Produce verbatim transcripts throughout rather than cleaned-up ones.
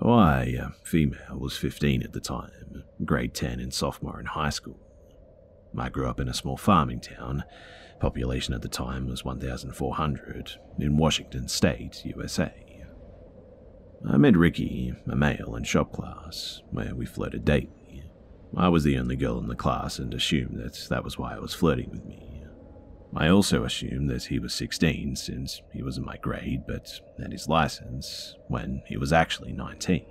So I, a female, was fifteen at the time, grade ten and sophomore in high school. I grew up in a small farming town, population at the time was one thousand four hundred, in Washington State, U S A. I met Ricky, a male, in shop class, where we flirted daily. I was the only girl in the class and assumed that that was why he was flirting with me. I also assumed that he was sixteen since he was in my grade but had his license when he was actually nineteen.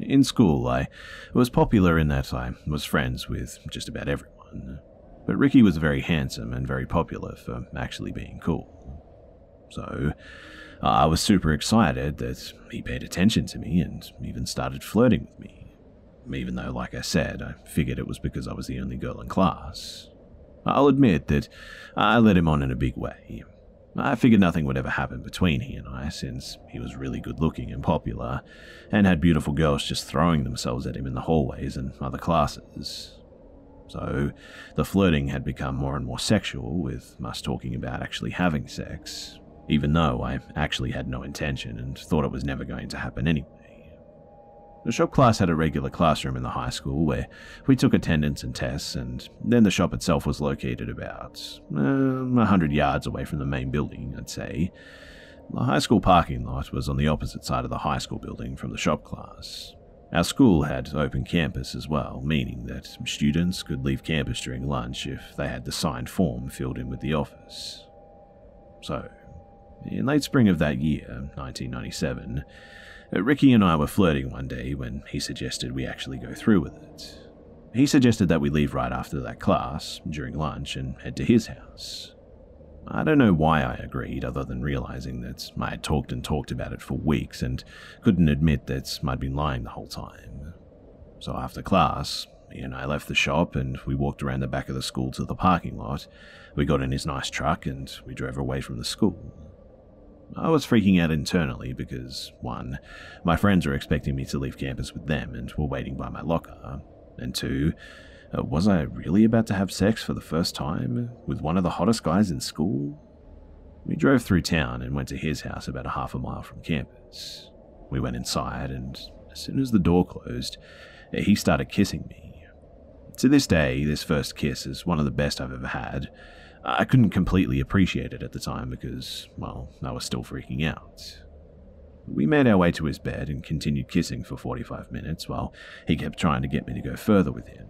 In school, I was popular in that I was friends with just about everyone, but Ricky was very handsome and very popular for actually being cool. So I was super excited that he paid attention to me and even started flirting with me, even though, like I said, I figured it was because I was the only girl in class. I'll admit that I let him on in a big way. I figured nothing would ever happen between he and I since he was really good looking and popular and had beautiful girls just throwing themselves at him in the hallways and other classes. So the flirting had become more and more sexual with us talking about actually having sex, even though I actually had no intention and thought it was never going to happen anyway. The shop class had a regular classroom in the high school where we took attendance and tests, and then the shop itself was located about a uh, hundred yards away from the main building, I'd say. The high school parking lot was on the opposite side of the high school building from the shop class. Our school had open campus as well, meaning that students could leave campus during lunch if they had the signed form filled in with the office. So, in late spring of that year, nineteen ninety-seven, Ricky and I were flirting one day when he suggested we actually go through with it. He suggested that we leave right after that class, during lunch, and head to his house. I don't know why I agreed, other than realizing that I had talked and talked about it for weeks and couldn't admit that I'd been lying the whole time. So after class, he and I left the shop and we walked around the back of the school to the parking lot. We got in his nice truck and we drove away from the school. I was freaking out internally because, one, my friends were expecting me to leave campus with them and were waiting by my locker, and two, was I really about to have sex for the first time with one of the hottest guys in school? We drove through town and went to his house about a half a mile from campus. We went inside and as soon as the door closed, he started kissing me. To this day, this first kiss is one of the best I've ever had. I couldn't completely appreciate it at the time because, well, I was still freaking out. We made our way to his bed and continued kissing for forty-five minutes while he kept trying to get me to go further with him.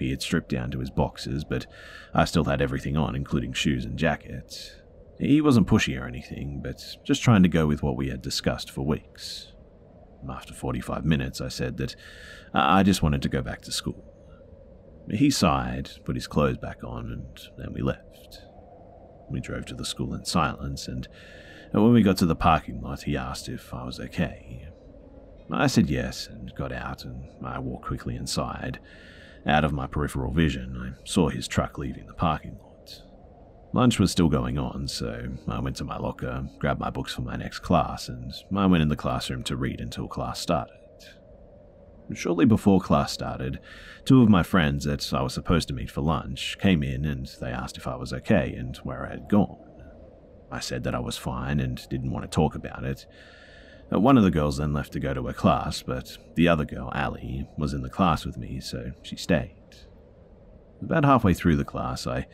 He had stripped down to his boxers, but I still had everything on, including shoes and jacket. He wasn't pushy or anything, but just trying to go with what we had discussed for weeks. After forty-five minutes, I said that I just wanted to go back to school. He sighed, put his clothes back on, and then we left. We drove to the school in silence, and when we got to the parking lot, he asked if I was okay. I said yes, and got out, and I walked quickly inside. Out of my peripheral vision, I saw his truck leaving the parking lot. Lunch was still going on, so I went to my locker, grabbed my books for my next class, and I went in the classroom to read until class started. Shortly before class started, two of my friends that I was supposed to meet for lunch came in and they asked if I was okay and where I had gone. I said that I was fine and didn't want to talk about it. One of the girls then left to go to her class, but the other girl, Allie, was in the class with me, so she stayed. About halfway through the class, I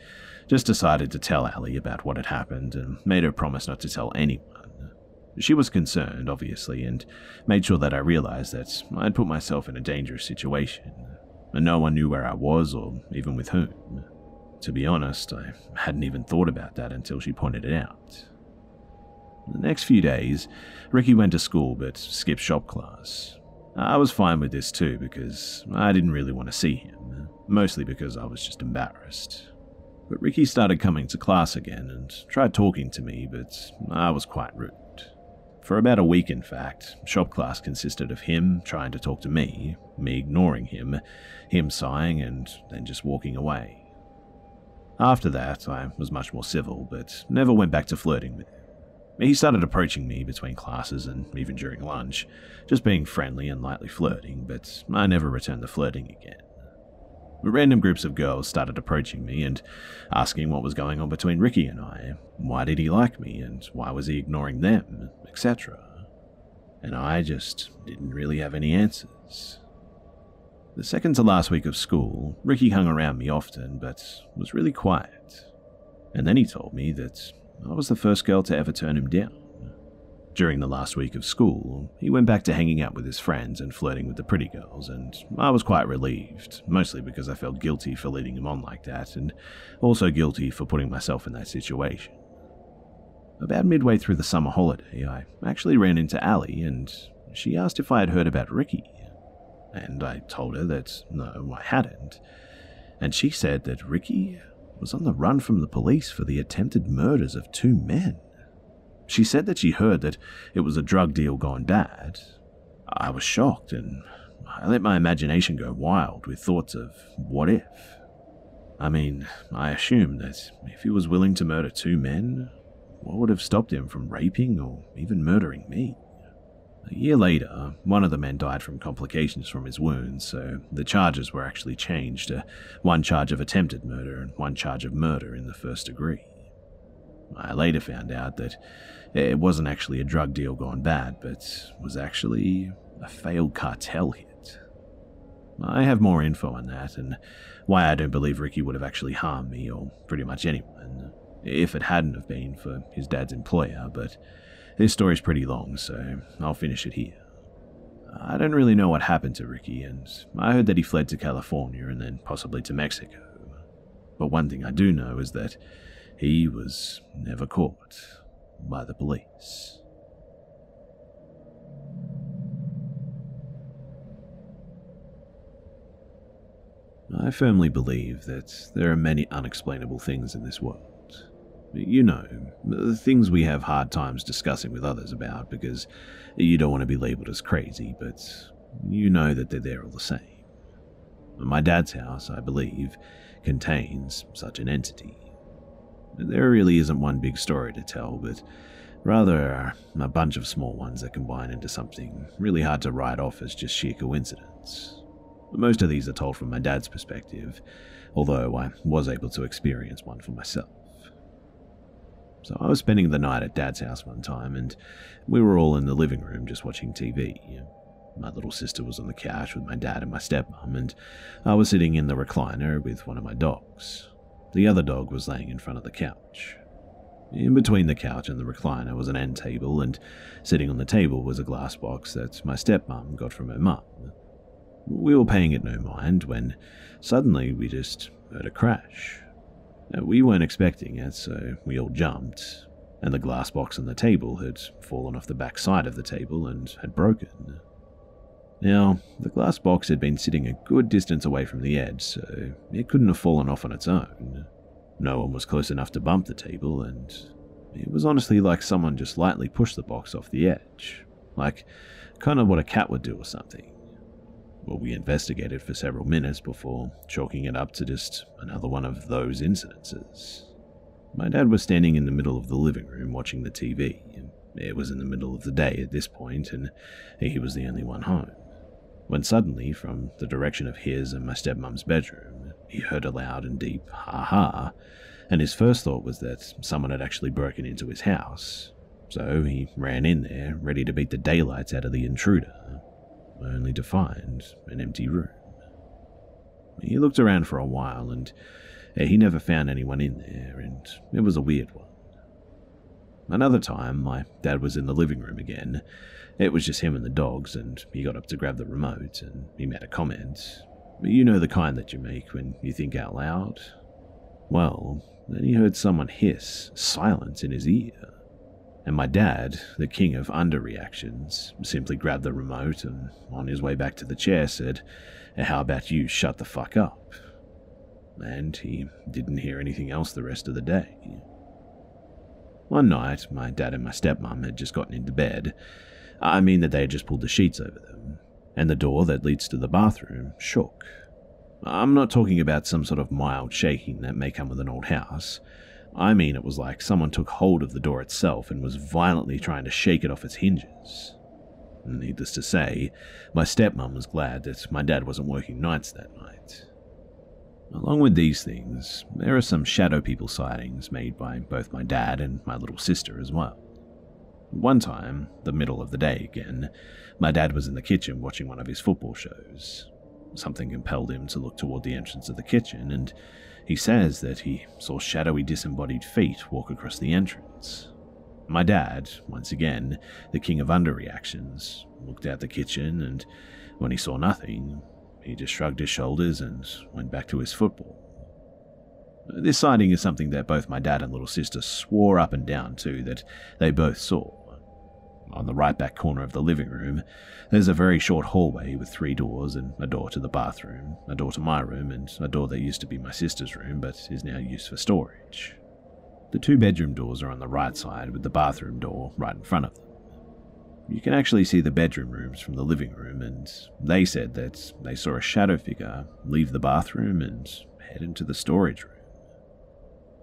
just decided to tell Allie about what had happened and made her promise not to tell anyone. She was concerned, obviously, and made sure that I realized that I had put myself in a dangerous situation, and no one knew where I was or even with whom. To be honest, I hadn't even thought about that until she pointed it out. The next few days, Ricky went to school but skipped shop class. I was fine with this too because I didn't really want to see him, mostly because I was just embarrassed. But Ricky started coming to class again and tried talking to me, but I was quite rude. For about a week, in fact, shop class consisted of him trying to talk to me, me ignoring him, him sighing and then just walking away. After that, I was much more civil, but never went back to flirting with him. He started approaching me between classes and even during lunch, just being friendly and lightly flirting, but I never returned the flirting again. Random groups of girls started approaching me and asking what was going on between Ricky and I, why did he like me and why was he ignoring them, et cetera. And I just didn't really have any answers. The second to last week of school, Ricky hung around me often but was really quiet. And then he told me that I was the first girl to ever turn him down. During the last week of school, he went back to hanging out with his friends and flirting with the pretty girls, and I was quite relieved, mostly because I felt guilty for leading him on like that, and also guilty for putting myself in that situation. About midway through the summer holiday, I actually ran into Allie, and she asked if I had heard about Ricky, and I told her that no, I hadn't, and she said that Ricky was on the run from the police for the attempted murders of two men. She said that she heard that it was a drug deal gone bad. I was shocked and I let my imagination go wild with thoughts of what if. I mean, I assumed that if he was willing to murder two men, what would have stopped him from raping or even murdering me? A year later, one of the men died from complications from his wounds, so the charges were actually changed to one charge of attempted murder and one charge of murder in the first degree. I later found out that it wasn't actually a drug deal gone bad, but was actually a failed cartel hit. I have more info on that and why I don't believe Ricky would have actually harmed me or pretty much anyone, if it hadn't have been for his dad's employer, but this story's pretty long, so I'll finish it here. I don't really know what happened to Ricky, and I heard that he fled to California and then possibly to Mexico. But one thing I do know is that he was never caught by the police. I firmly believe that there are many unexplainable things in this world. You know, the things we have hard times discussing with others about because you don't want to be labeled as crazy, but you know that they're there all the same. My dad's house, I believe, contains such an entity. There really isn't one big story to tell, but rather a bunch of small ones that combine into something really hard to write off as just sheer coincidence. Most of these are told from my dad's perspective, although I was able to experience one for myself. So I was spending the night at Dad's house one time, and we were all in the living room just watching T V. My little sister was on the couch with my dad and my stepmom, and I was sitting in the recliner with one of my dogs. The other dog was laying in front of the couch. In between the couch and the recliner was an end table, and sitting on the table was a glass box that my stepmom got from her mum. We were paying it no mind when suddenly we just heard a crash. We weren't expecting it, so we all jumped, and the glass box on the table had fallen off the back side of the table and had broken. Now, the glass box had been sitting a good distance away from the edge, so it couldn't have fallen off on its own. No one was close enough to bump the table, and it was honestly like someone just lightly pushed the box off the edge, like kind of what a cat would do or something. Well, we investigated for several minutes before chalking it up to just another one of those incidences. My dad was standing in the middle of the living room watching the T V. It was in the middle of the day at this point, and he was the only one home. When suddenly, from the direction of his and my stepmom's bedroom, he heard a loud and deep ha-ha, and his first thought was that someone had actually broken into his house. So he ran in there, ready to beat the daylights out of the intruder, only to find an empty room. He looked around for a while, and he never found anyone in there, and it was a weird one. Another time, my dad was in the living room again. It was just him and the dogs, and he got up to grab the remote, and he made a comment. You know the kind that you make when you think out loud. Well, then he heard someone hiss, silence in his ear. And my dad, the king of underreactions, simply grabbed the remote and, on his way back to the chair, said, "How about you shut the fuck up?" And he didn't hear anything else the rest of the day. One night, my dad and my stepmom had just gotten into bed. I mean that they had just pulled the sheets over them, and the door that leads to the bathroom shook. I'm not talking about some sort of mild shaking that may come with an old house. I mean it was like someone took hold of the door itself and was violently trying to shake it off its hinges. Needless to say, my stepmom was glad that my dad wasn't working nights that night. Along with these things, there are some shadow people sightings made by both my dad and my little sister as well. One time, the middle of the day again, my dad was in the kitchen watching one of his football shows. Something compelled him to look toward the entrance of the kitchen, and he says that he saw shadowy disembodied feet walk across the entrance. My dad, once again, the king of underreactions, looked out the kitchen, and when he saw nothing, he just shrugged his shoulders and went back to his football. This sighting is something that both my dad and little sister swore up and down to that they both saw. On the right back corner of the living room, there's a very short hallway with three doors and a door to the bathroom, a door to my room, and a door that used to be my sister's room but is now used for storage. The two bedroom doors are on the right side with the bathroom door right in front of them. You can actually see the bedroom rooms from the living room, and they said that they saw a shadow figure leave the bathroom and head into the storage room.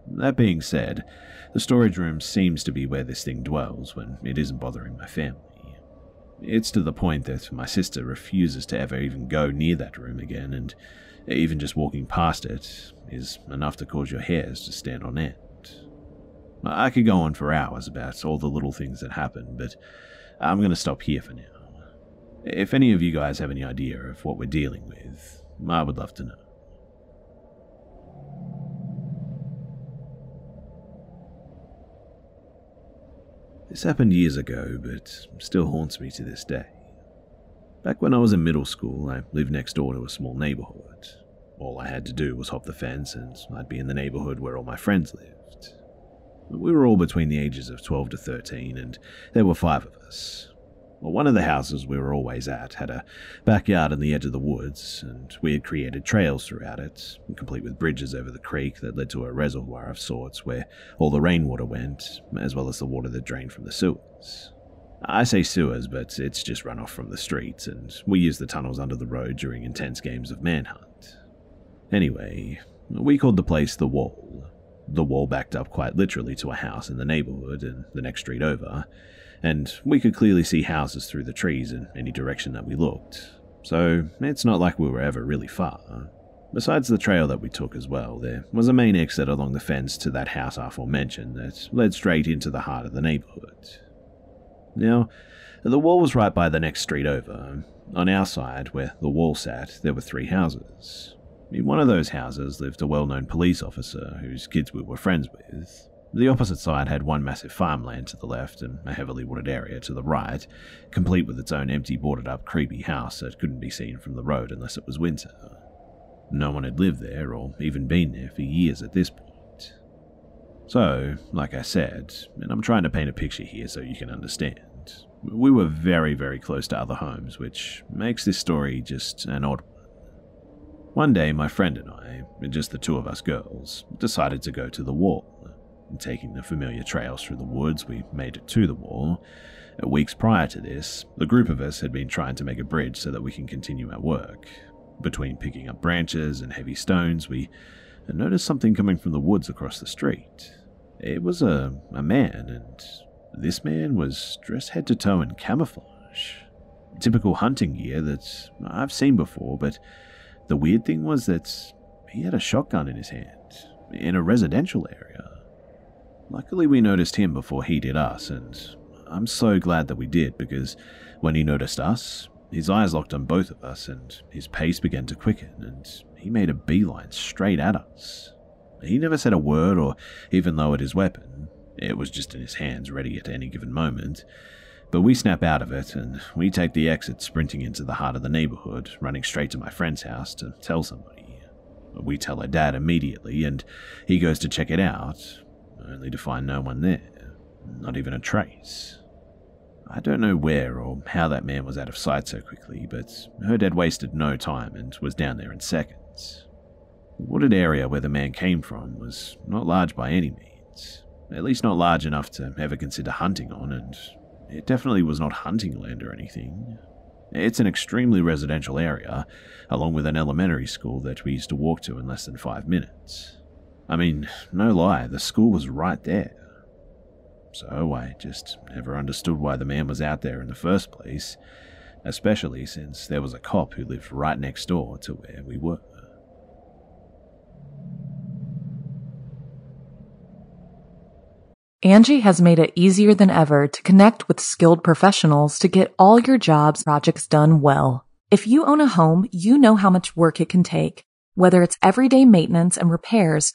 That being said, the storage room seems to be where this thing dwells when it isn't bothering my family. It's to the point that my sister refuses to ever even go near that room again, and even just walking past it is enough to cause your hairs to stand on end. I could go on for hours about all the little things that happen, but I'm going to stop here for now. If any of you guys have any idea of what we're dealing with, I would love to know. This happened years ago, but still haunts me to this day. Back when I was in middle school, I lived next door to a small neighborhood. All I had to do was hop the fence, and I'd be in the neighborhood where all my friends lived. We were all between the ages of twelve to thirteen, and there were five of us. Well, one of the houses we were always at had a backyard in the edge of the woods, and we had created trails throughout it, complete with bridges over the creek that led to a reservoir of sorts where all the rainwater went, as well as the water that drained from the sewers. I say sewers, but it's just runoff from the streets, and we used the tunnels under the road during intense games of manhunt. Anyway, we called the place the Wall. The wall backed up quite literally to a house in the neighborhood and the next street over, and we could clearly see houses through the trees in any direction that we looked, so it's not like we were ever really far. Besides the trail that we took as well, there was a main exit along the fence to that house aforementioned that led straight into the heart of the neighborhood. Now, the wall was right by the next street over. On our side, where the wall sat, there were three houses. In one of those houses lived a well-known police officer whose kids we were friends with. The opposite side had one massive farmland to the left and a heavily wooded area to the right, complete with its own empty boarded-up creepy house that couldn't be seen from the road unless it was winter. No one had lived there or even been there for years at this point. So, like I said, and I'm trying to paint a picture here so you can understand, we were very, very close to other homes, which makes this story just an odd one. One day, my friend and I, just the two of us girls, decided to go to the wall. Taking the familiar trails through the woods, we made it to the wall. Weeks prior to this, the group of us had been trying to make a bridge so that we can continue our work. Between picking up branches and heavy stones, we noticed something coming from the woods across the street. It was a, a man, and this man was dressed head to toe in camouflage. Typical hunting gear that I've seen before, but the weird thing was that he had a shotgun in his hand, in a residential area. Luckily, we noticed him before he did us, and I'm so glad that we did, because when he noticed us, his eyes locked on both of us, and his pace began to quicken, and he made a beeline straight at us. He never said a word or even lowered his weapon. It was just in his hands, ready at any given moment. But we snap out of it, and we take the exit sprinting into the heart of the neighborhood, running straight to my friend's house to tell somebody. We tell her dad immediately, and he goes to check it out, only to find no one there, not even a trace. I don't know where or how that man was out of sight so quickly, but her dad wasted no time and was down there in seconds. The wooded area where the man came from was not large by any means, at least not large enough to ever consider hunting on, and it definitely was not hunting land or anything. It's an extremely residential area, along with an elementary school that we used to walk to in less than five minutes. I mean, no lie, the school was right there. So I just never understood why the man was out there in the first place, especially since there was a cop who lived right next door to where we were. Angie has made it easier than ever to connect with skilled professionals to get all your jobs projects done well. If you own a home, you know how much work it can take, whether it's everyday maintenance and repairs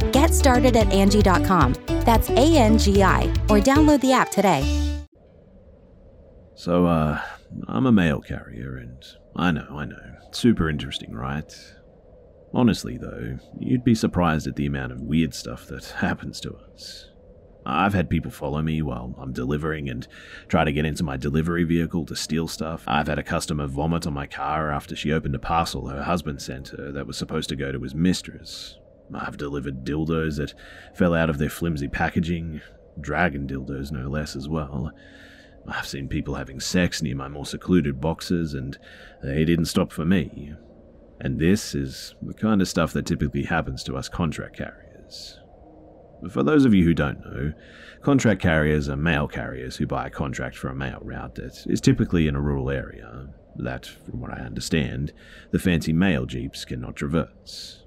Get started at Angie dot com. That's A N G I, or download the app today. So, uh, I'm a mail carrier, and I know, I know, super interesting, right? Honestly, though, you'd be surprised at the amount of weird stuff that happens to us. I've had people follow me while I'm delivering and try to get into my delivery vehicle to steal stuff. I've had a customer vomit on my car after she opened a parcel her husband sent her that was supposed to go to his mistress. I've delivered dildos that fell out of their flimsy packaging, dragon dildos no less as well. I've seen people having sex near my more secluded boxes, and they didn't stop for me. And this is the kind of stuff that typically happens to us contract carriers. For those of you who don't know, contract carriers are mail carriers who buy a contract for a mail route that is typically in a rural area that, from what I understand, the fancy mail jeeps cannot traverse.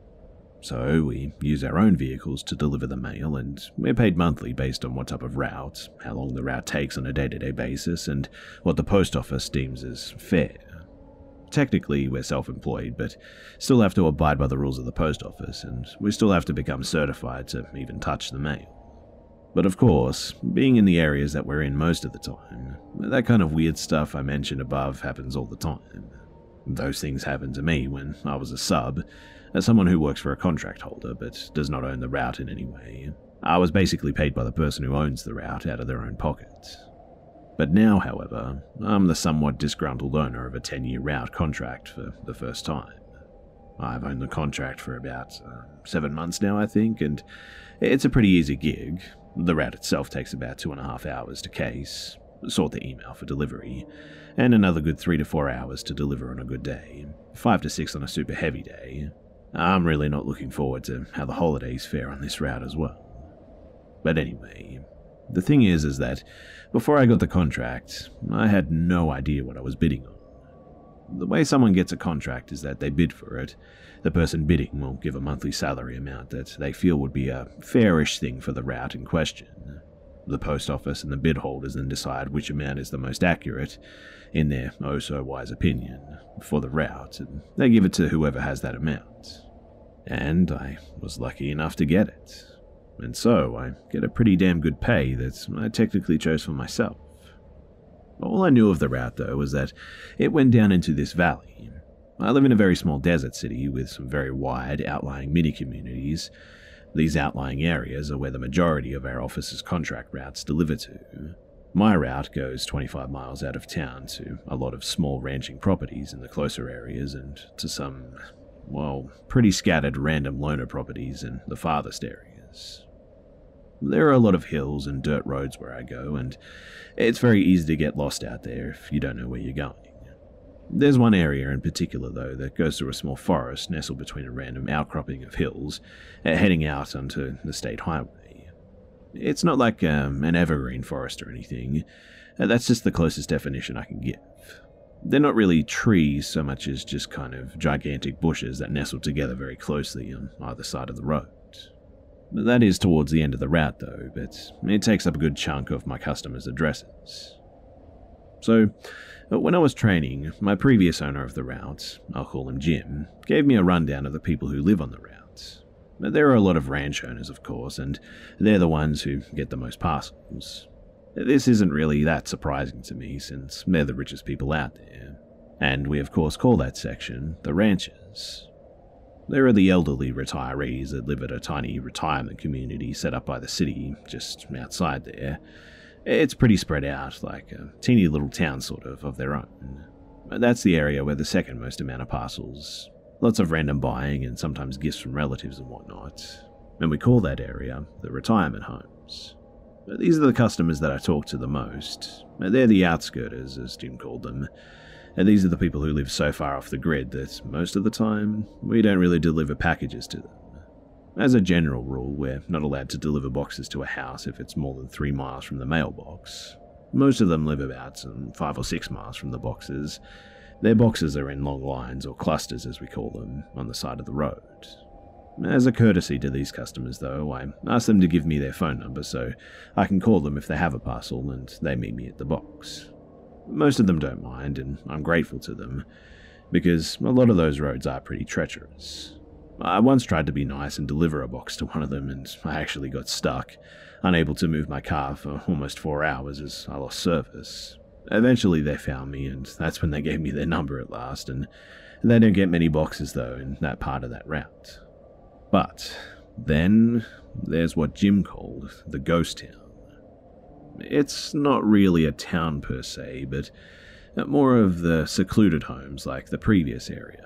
So we use our own vehicles to deliver the mail, and we're paid monthly based on what type of route, how long the route takes on a day-to-day basis, and what the post office deems as fair. Technically, we're self-employed, but still have to abide by the rules of the post office, and we still have to become certified to even touch the mail. But of course, being in the areas that we're in most of the time, that kind of weird stuff I mentioned above happens all the time. Those things happened to me when I was a sub, as someone who works for a contract holder but does not own the route in any way. I was basically paid by the person who owns the route out of their own pockets. But now, however, I'm the somewhat disgruntled owner of a ten-year route contract for the first time. I've owned the contract for about uh, seven months now, I think, and it's a pretty easy gig. The route itself takes about two and a half hours to case, sort the email for delivery, and another good three to four hours to deliver on a good day, five to six on a super heavy day. I'm really not looking forward to how the holidays fare on this route as well. But anyway, The thing is, is that before I got the contract, I had no idea what I was bidding on. The way someone gets a contract is that they bid for it. The person bidding will give a monthly salary amount that they feel would be a fairish thing for the route in question. The post office and the bid holders then decide which amount is the most accurate, in their oh-so-wise opinion, for the route, and they give it to whoever has that amount. And I was lucky enough to get it. And so I get a pretty damn good pay that I technically chose for myself. All I knew of the route, though, was that it went down into this valley. I live in a very small desert city with some very wide, outlying mini-communities. These outlying areas are where the majority of our office's contract routes deliver to. My route goes twenty-five miles out of town to a lot of small ranching properties in the closer areas and to some, well, pretty scattered random loaner properties in the farthest areas. There are a lot of hills and dirt roads where I go, and it's very easy to get lost out there if you don't know where you're going. There's one area in particular, though, that goes through a small forest nestled between a random outcropping of hills, uh, heading out onto the state highway. It's not like um, an evergreen forest or anything. Uh, that's just the closest definition I can give. They're not really trees so much as just kind of gigantic bushes that nestle together very closely on either side of the road. That is towards the end of the route, though, but it takes up a good chunk of my customers' addresses. So, when I was training, my previous owner of the route, I'll call him Jim, gave me a rundown of the people who live on the route. There are a lot of ranch owners, of course, and they're the ones who get the most parcels. This isn't really that surprising to me, since they're the richest people out there. And we, of course, call that section the ranchers. There are the elderly retirees that live at a tiny retirement community set up by the city, just outside there. It's pretty spread out, like a teeny little town sort of, of their own. That's the area where the second most amount of parcels. Lots of random buying and sometimes gifts from relatives and whatnot. And we call that area the retirement homes. These are the customers that I talk to the most. They're the outskirters, as Jim called them. And these are the people who live so far off the grid that most of the time, we don't really deliver packages to them. As a general rule, we're not allowed to deliver boxes to a house if it's more than three miles from the mailbox. Most of them live about some five or six miles from the boxes. Their boxes are in long lines, or clusters as we call them, on the side of the road. As a courtesy to these customers, though, I ask them to give me their phone number so I can call them if they have a parcel and they meet me at the box. Most of them don't mind, and I'm grateful to them, because a lot of those roads are pretty treacherous. I once tried to be nice and deliver a box to one of them, and I actually got stuck, unable to move my car for almost four hours as I lost service. Eventually they found me, and that's when they gave me their number at last, and they don't get many boxes, though, in that part of that route. But then there's what Jim called the ghost town. It's not really a town per se, but more of the secluded homes like the previous area.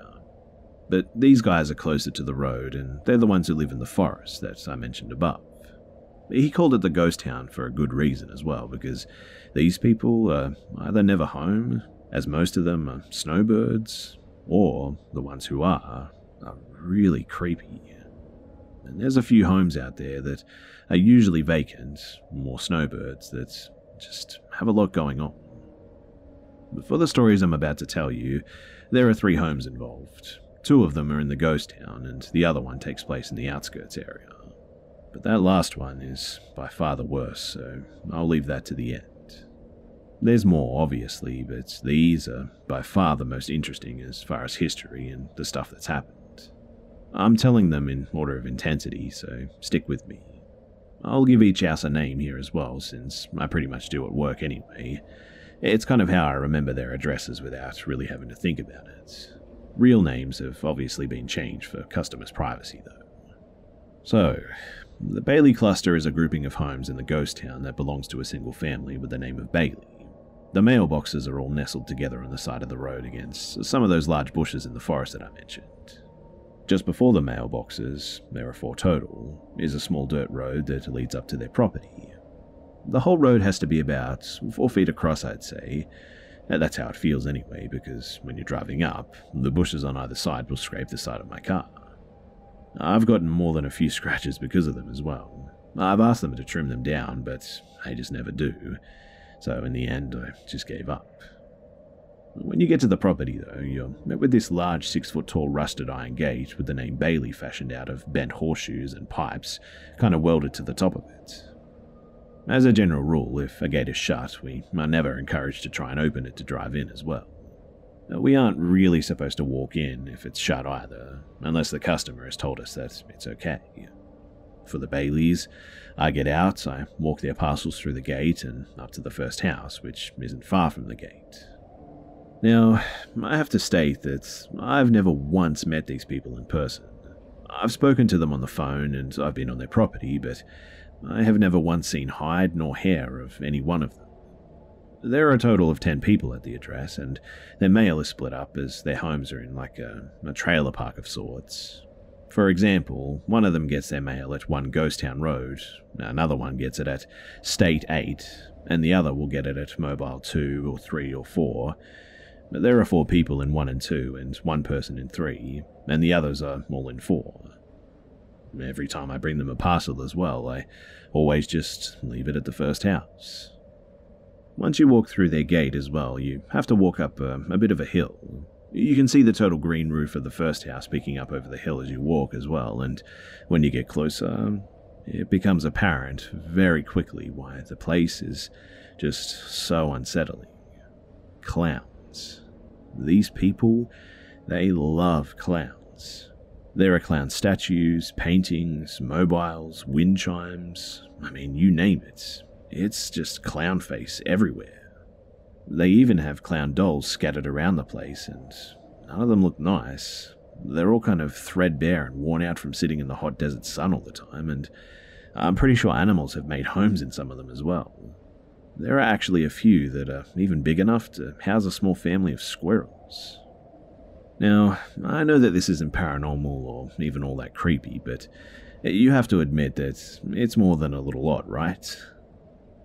But these guys are closer to the road, and they're the ones who live in the forest that I mentioned above. He called it the ghost town for a good reason as well, because these people are either never home, as most of them are snowbirds, or the ones who are, are really creepy. And there's a few homes out there that are usually vacant, more snowbirds, that just have a lot going on. But for the stories I'm about to tell you, there are three homes involved. Two of them are in the ghost town, and the other one takes place in the outskirts area. But that last one is by far the worst, so I'll leave that to the end. There's more, obviously, but these are by far the most interesting as far as history and the stuff that's happened. I'm telling them in order of intensity, so stick with me. I'll give each house a name here as well, since I pretty much do at work anyway. It's kind of how I remember their addresses without really having to think about it. Real names have obviously been changed for customers' privacy, though. So, the Bailey cluster is a grouping of homes in the ghost town that belongs to a single family with the name of Bailey. The mailboxes are all nestled together on the side of the road against some of those large bushes in the forest that I mentioned. Just before the mailboxes, there are four total, is a small dirt road that leads up to their property. The whole road has to be about four feet across, I'd say. That's how it feels anyway, because when you're driving up, the bushes on either side will scrape the side of my car. I've gotten more than a few scratches because of them as well. I've asked them to trim them down, but they just never do. So in the end, I just gave up. When you get to the property, though, you're met with this large six-foot-tall rusted iron gate with the name Bailey fashioned out of bent horseshoes and pipes, kind of welded to the top of it. As a general rule, if a gate is shut, we are never encouraged to try and open it to drive in as well. We aren't really supposed to walk in if it's shut either, unless the customer has told us that it's okay. For the Baileys, I get out, I walk their parcels through the gate and up to the first house, which isn't far from the gate. Now, I have to state that I've never once met these people in person. I've spoken to them on the phone and I've been on their property, but I have never once seen hide nor hair of any one of them. There are a total of ten people at the address, and their mail is split up as their homes are in like a, a trailer park of sorts. For example, one of them gets their mail at one Ghost Town Road, another one gets it at State eight, and the other will get it at Mobile two or three or four. There are four people in one and two, and one person in three, and the others are all in four. Every time I bring them a parcel as well, I always just leave it at the first house. Once you walk through their gate as well, you have to walk up a, a bit of a hill. You can see the total green roof of the first house peeking up over the hill as you walk as well, and when you get closer, it becomes apparent very quickly why the place is just so unsettling. Clown. These people, they love clowns. There are clown statues, paintings, mobiles, wind chimes. I mean, you name it. It's just clown face everywhere. They even have clown dolls scattered around the place, and none of them look nice. They're all kind of threadbare and worn out from sitting in the hot desert sun all the time, and I'm pretty sure animals have made homes in some of them as well. There are actually a few that are even big enough to house a small family of squirrels. Now, I know that this isn't paranormal or even all that creepy, but you have to admit that it's more than a little odd, right?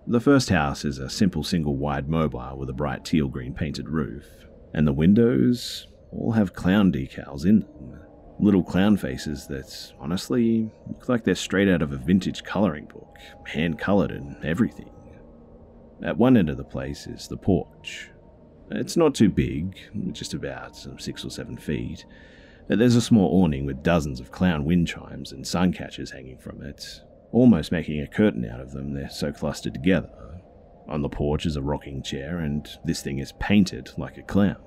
The first house is a simple single-wide mobile with a bright teal-green painted roof, and the windows all have clown decals in them. Little clown faces that, honestly, look like they're straight out of a vintage coloring book, hand-colored and everything. At one end of the place is the porch. It's not too big, just about six or seven feet. There's a small awning with dozens of clown wind chimes and sun catchers hanging from it, almost making a curtain out of them, they're so clustered together. On the porch is a rocking chair, and this thing is painted like a clown.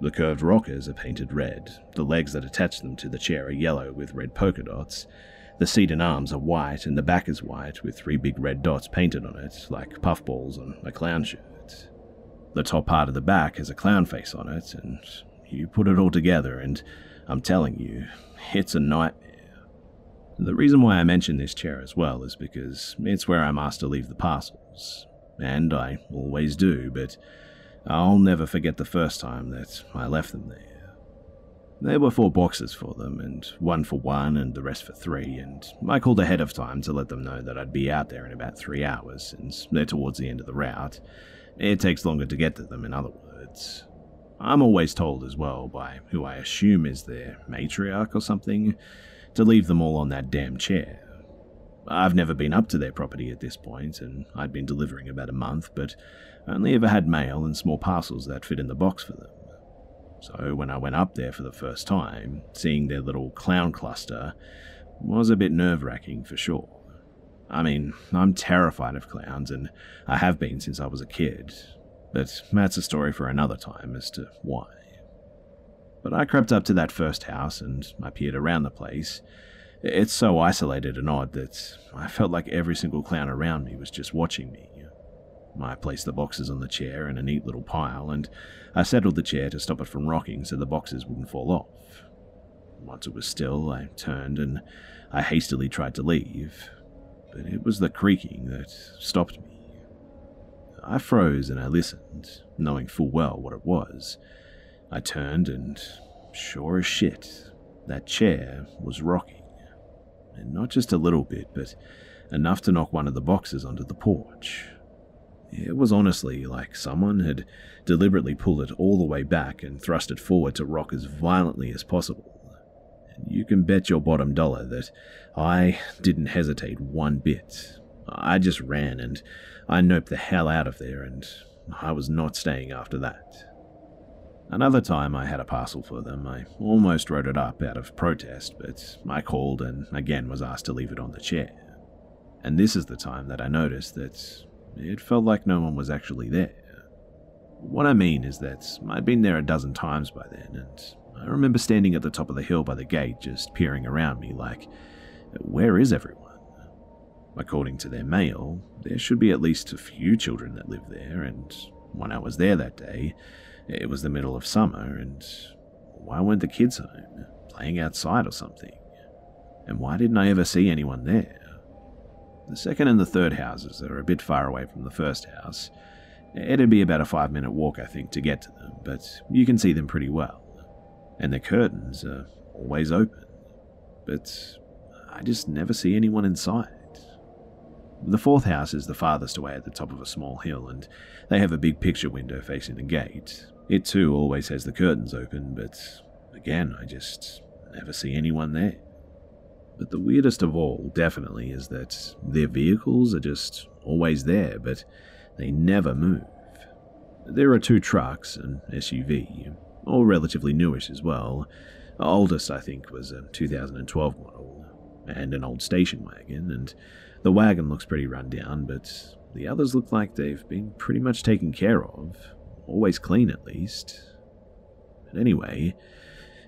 The curved rockers are painted red, the legs that attach them to the chair are yellow with red polka dots. The seat and arms are white, and the back is white, with three big red dots painted on it, like puffballs on a clown shirt. The top part of the back has a clown face on it, and you put it all together, and I'm telling you, it's a nightmare. The reason why I mention this chair as well is because it's where I'm asked to leave the parcels, and I always do, but I'll never forget the first time that I left them there. There were four boxes for them, and one for one and the rest for three, and I called ahead of time to let them know that I'd be out there in about three hours, since they're towards the end of the route. It takes longer to get to them, in other words. I'm always told as well by who I assume is their matriarch or something, to leave them all on that damn chair. I've never been up to their property at this point, and I'd been delivering about a month, but only ever had mail and small parcels that fit in the box for them. So when I went up there for the first time, seeing their little clown cluster was a bit nerve-wracking for sure. I mean, I'm terrified of clowns, and I have been since I was a kid, but that's a story for another time as to why. But I crept up to that first house and I peered around the place. It's so isolated and odd that I felt like every single clown around me was just watching me. I placed the boxes on the chair in a neat little pile, and I settled the chair to stop it from rocking so the boxes wouldn't fall off. Once it was still, I turned and I hastily tried to leave, but it was the creaking that stopped me. I froze and I listened, knowing full well what it was. I turned and, sure as shit, that chair was rocking. And not just a little bit, but enough to knock one of the boxes onto the porch. It was honestly like someone had deliberately pulled it all the way back and thrust it forward to rock as violently as possible. You can bet your bottom dollar that I didn't hesitate one bit. I just ran and I noped the hell out of there, and I was not staying after that. Another time I had a parcel for them. I almost wrote it up out of protest, but I called and again was asked to leave it on the chair. And this is the time that I noticed that it felt like no one was actually there. What I mean is that I'd been there a dozen times by then, and I remember standing at the top of the hill by the gate just peering around me like, where is everyone? According to their mail, there should be at least a few children that live there, and when I was there that day, it was the middle of summer, and why weren't the kids home, playing outside or something? And why didn't I ever see anyone there? The second and the third houses are a bit far away from the first house. It'd be about a five-minute walk, I think, to get to them, but you can see them pretty well. And the curtains are always open, but I just never see anyone inside. The fourth house is the farthest away at the top of a small hill, and they have a big picture window facing the gate. It too always has the curtains open, but again, I just never see anyone there. But the weirdest of all, definitely, is that their vehicles are just always there, but they never move. There are two trucks, an S U V, all relatively newish as well. The oldest, I think, was a two thousand twelve model, and an old station wagon, and the wagon looks pretty run down, but the others look like they've been pretty much taken care of, always clean at least. But anyway,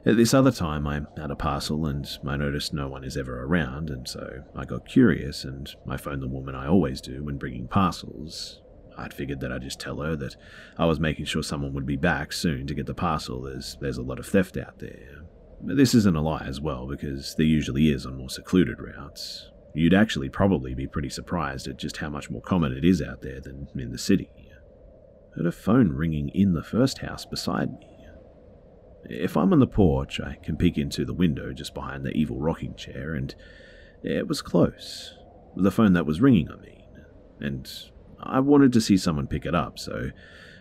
at this other time I had a parcel and I noticed no one is ever around, and so I got curious and I phoned the woman I always do when bringing parcels. I'd figured that I'd just tell her that I was making sure someone would be back soon to get the parcel, as there's a lot of theft out there. But this isn't a lie as well, because there usually is on more secluded routes. You'd actually probably be pretty surprised at just how much more common it is out there than in the city. I heard a phone ringing in the first house beside me. If I'm on the porch, I can peek into the window just behind the evil rocking chair, and it was close. The phone that was ringing, I mean. And I wanted to see someone pick it up, so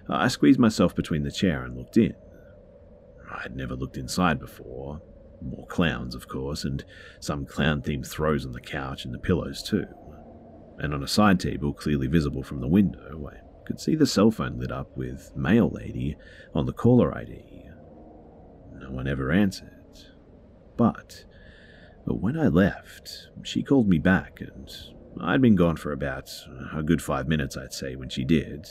I squeezed myself between the chair and looked in. I'd never looked inside before. More clowns, of course, and some clown-themed throws on the couch and the pillows too. And on a side table, clearly visible from the window, I could see the cell phone lit up with Mail Lady on the caller I D. No one ever answered. But, but when I left, she called me back, and I'd been gone for about a good five minutes, I'd say, when she did.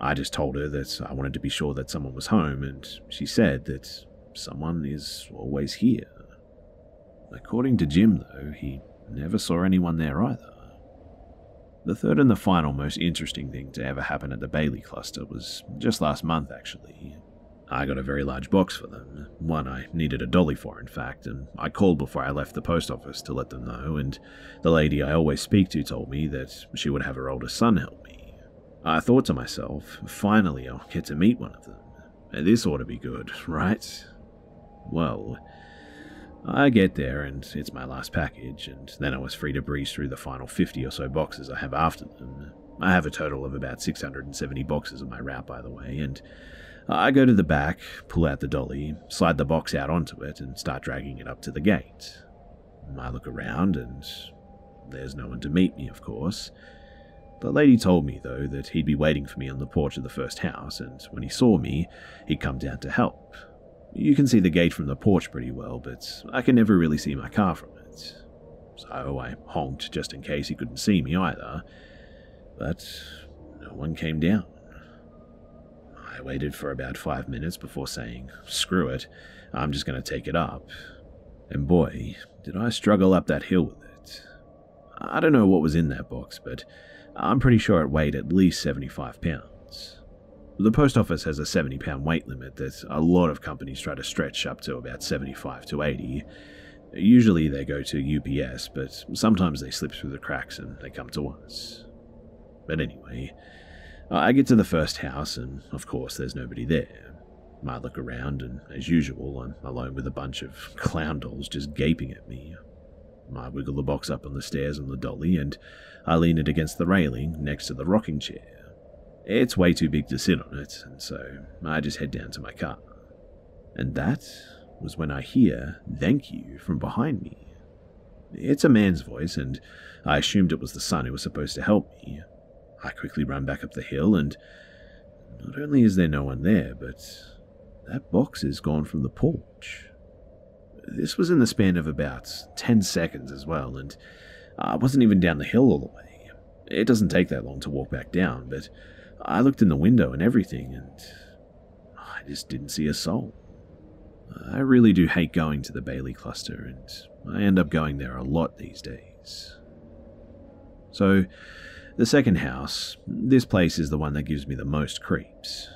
I just told her that I wanted to be sure that someone was home, and she said that someone is always here. According to Jim, though, he never saw anyone there either. The third and the final most interesting thing to ever happen at the Bailey cluster was just last month, actually. I got a very large box for them, one I needed a dolly for, in fact, and I called before I left the post office to let them know, and the lady I always speak to told me that she would have her older son help me. I thought to myself, finally I'll get to meet one of them. This ought to be good, right? Well, I get there and it's my last package, and then I was free to breeze through the final fifty or so boxes I have after them. I have a total of about six hundred seventy boxes on my route, by the way, and I go to the back, pull out the dolly, slide the box out onto it, and start dragging it up to the gate. I look around, and there's no one to meet me, of course. The lady told me, though, that he'd be waiting for me on the porch of the first house, and when he saw me, he'd come down to help. You can see the gate from the porch pretty well, but I can never really see my car from it. So I honked just in case he couldn't see me either, but no one came down. I waited for about five minutes before saying, screw it, I'm just going to take it up. And boy, did I struggle up that hill with it. I don't know what was in that box, but I'm pretty sure it weighed at least seventy-five pounds. The post office has a seventy pound weight limit that a lot of companies try to stretch up to about seventy-five to eighty. Usually they go to U P S, but sometimes they slip through the cracks and they come to us. But anyway, I get to the first house, and of course there's nobody there. I look around, and as usual, I'm alone with a bunch of clown dolls just gaping at me. I wiggle the box up on the stairs on the dolly, and I lean it against the railing next to the rocking chair. It's way too big to sit on it, and so I just head down to my car. And that was when I hear "Thank you" from behind me. It's a man's voice, and I assumed it was the son who was supposed to help me. I quickly run back up the hill, and not only is there no one there, but that box is gone from the porch. This was in the span of about ten seconds as well, and I wasn't even down the hill all the way. It doesn't take that long to walk back down, but I looked in the window and everything, and I just didn't see a soul. I really do hate going to the Bailey cluster, and I end up going there a lot these days. So, the second house, this place is the one that gives me the most creeps.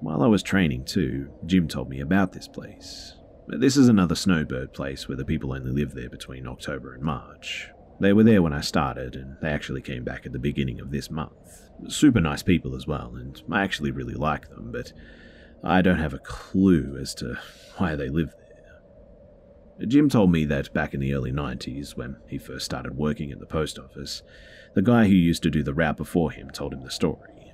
While I was training too, Jim told me about this place. This is another snowbird place where the people only live there between October and March. They were there when I started, and they actually came back at the beginning of this month. Super nice people as well, and I actually really like them, but I don't have a clue as to why they live there. Jim told me that back in the early nineties, when he first started working at the post office, the guy who used to do the route before him told him the story.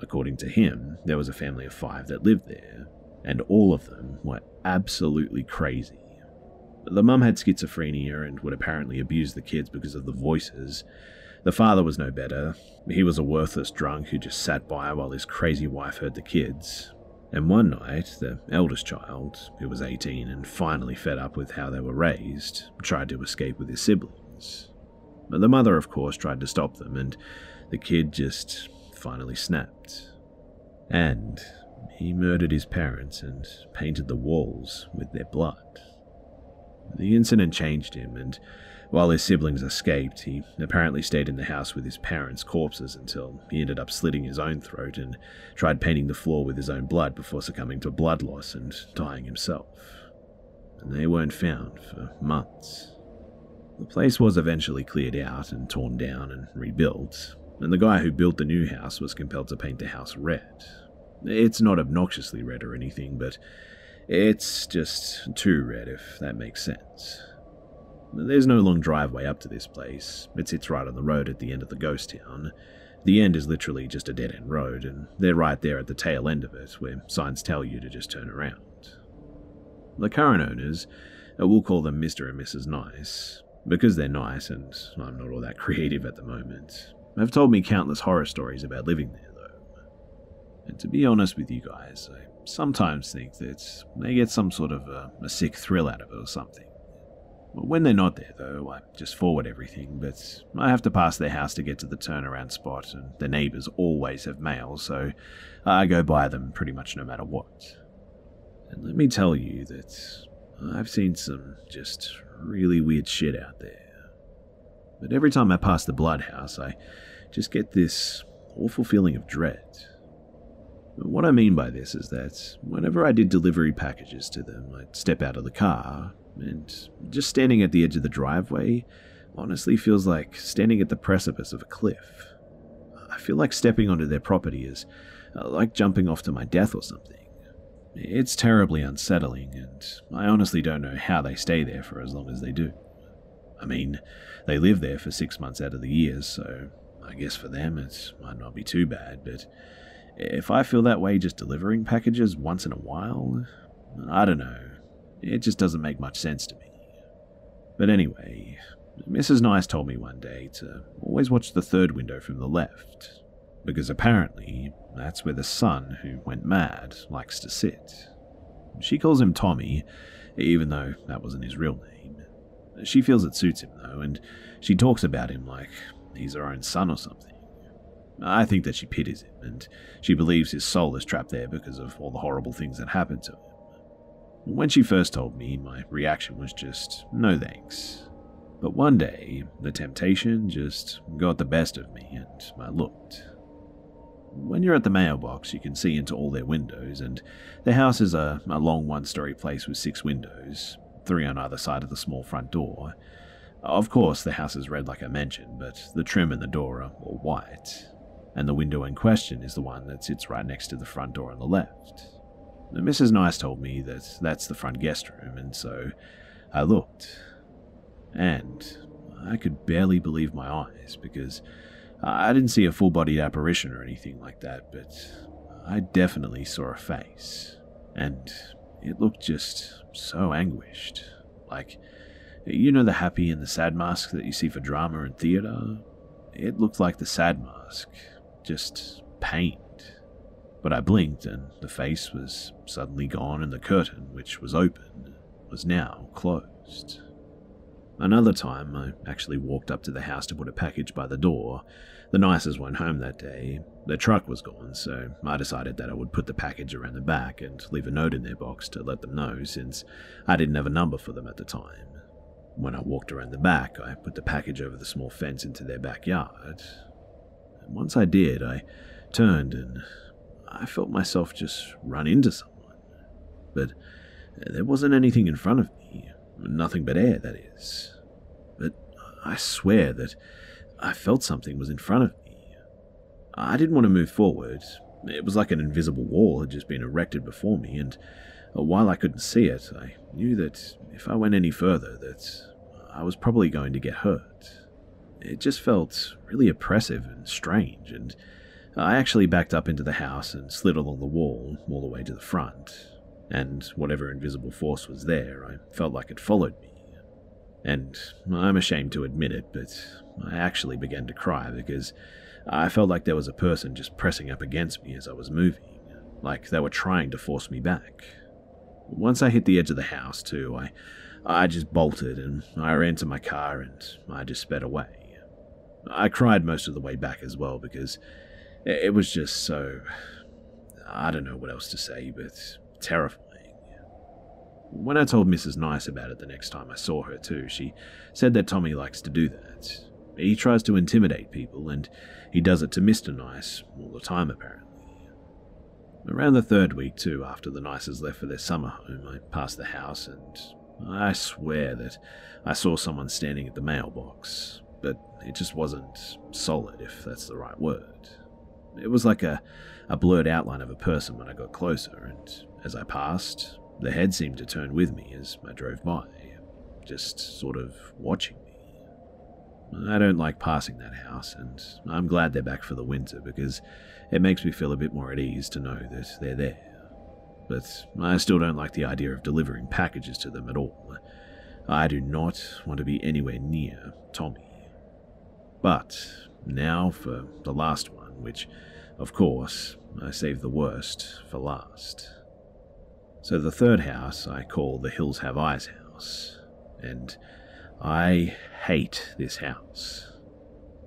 According to him, there was a family of five that lived there, and all of them were absolutely crazy. The mum had schizophrenia and would apparently abuse the kids because of the voices. The father was no better. He was a worthless drunk who just sat by while his crazy wife heard the kids. And one night, the eldest child, who was eighteen and finally fed up with how they were raised, tried to escape with his siblings. But the mother, of course, tried to stop them, and the kid just finally snapped. And he murdered his parents and painted the walls with their blood. The incident changed him, and while his siblings escaped, he apparently stayed in the house with his parents' corpses until he ended up slitting his own throat and tried painting the floor with his own blood before succumbing to blood loss and dying himself. And they weren't found for months. The place was eventually cleared out and torn down and rebuilt, and the guy who built the new house was compelled to paint the house red. It's not obnoxiously red or anything, but it's just too red, if that makes sense. There's no long driveway up to this place. It sits right on the road at the end of the ghost town. The end is literally just a dead-end road, and they're right there at the tail end of it, where signs tell you to just turn around. The current owners, we'll call them Mister and Missus Nice, because they're nice and I'm not all that creative at the moment, have told me countless horror stories about living there, though. And to be honest with you guys, I sometimes think that they get some sort of a, a sick thrill out of it or something. When they're not there, though, I just forward everything, but I have to pass their house to get to the turnaround spot, and the neighbours always have mail, so I go by them pretty much no matter what. And let me tell you that I've seen some just really weird shit out there. But every time I pass the blood house, I just get this awful feeling of dread. What I mean by this is that whenever I did delivery packages to them, I'd step out of the car, and just standing at the edge of the driveway honestly feels like standing at the precipice of a cliff. I feel like stepping onto their property is like jumping off to my death or something. It's terribly unsettling, and I honestly don't know how they stay there for as long as they do. I mean, they live there for six months out of the year, so I guess for them it might not be too bad, but if I feel that way just delivering packages once in a while, I don't know. It just doesn't make much sense to me. But anyway, Missus Nice told me one day to always watch the third window from the left, because apparently that's where the son who went mad likes to sit. She calls him Tommy, even though that wasn't his real name. She feels it suits him, though, and she talks about him like he's her own son or something. I think that she pities him, and she believes his soul is trapped there because of all the horrible things that happened to him. When she first told me, my reaction was just, no thanks. But one day, the temptation just got the best of me, and I looked. When you're at the mailbox, you can see into all their windows, and the house is a, a long one-story place with six windows, three on either side of the small front door. Of course, the house is red like I mentioned, but the trim and the door are all white, and the window in question is the one that sits right next to the front door on the left. Missus Nice told me that that's the front guest room, and so I looked. And I could barely believe my eyes, because I didn't see a full-bodied apparition or anything like that, but I definitely saw a face. And It looked just so anguished. Like, you know the happy and the sad mask that you see for drama and theatre? It looked like the sad mask, just pained. But I blinked and the face was suddenly gone and the curtain, which was open, was now closed. Another time, I actually walked up to the house to put a package by the door. The Nicers weren't home that day. Their truck was gone, so I decided that I would put the package around the back and leave a note in their box to let them know, since I didn't have a number for them at the time. When I walked around the back, I put the package over the small fence into their backyard. And once I did, I turned and I felt myself just run into someone. But there wasn't anything in front of me. Nothing but air, that is. But I swear that I felt something was in front of me. I didn't want to move forward. It was like an invisible wall had just been erected before me, and while I couldn't see it, I knew that if I went any further, that I was probably going to get hurt. It just felt really oppressive and strange, and I actually backed up into the house and slid along the wall all the way to the front. And whatever invisible force was there, I felt like it followed me. And I'm ashamed to admit it, but I actually began to cry because I felt like there was a person just pressing up against me as I was moving, like they were trying to force me back. Once I hit the edge of the house too, I, I just bolted and I ran to my car and I just sped away. I cried most of the way back as well because it was just so, I don't know what else to say, but terrifying. When I told Missus Nice about it the next time I saw her too, she said that Tommy likes to do that. He tries to intimidate people, and he does it to Mister Nice all the time apparently. Around the third week too, after the Nices left for their summer home, I passed the house and I swear that I saw someone standing at the mailbox, but it just wasn't solid, if that's the right word. It was like a, a blurred outline of a person when I got closer, and as I passed, the head seemed to turn with me as I drove by, just sort of watching me. I don't like passing that house, and I'm glad they're back for the winter because it makes me feel a bit more at ease to know that they're there. But I still don't like the idea of delivering packages to them at all. I do not want to be anywhere near Tommy. But now for the last one, which, of course, I saved the worst for last. So the third house I call the Hills Have Eyes house, and I hate this house.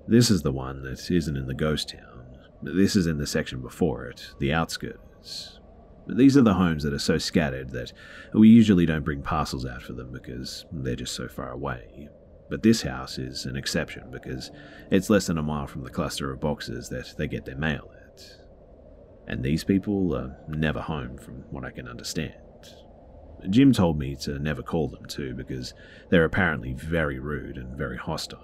This is the one that isn't in the ghost town. This is in the section before it, the outskirts. These are the homes that are so scattered that we usually don't bring parcels out for them because they're just so far away. But this house is an exception because it's less than a mile from the cluster of boxes that they get their mail at. And these people are never home from what I can understand. Jim told me to never call them too because they're apparently very rude and very hostile.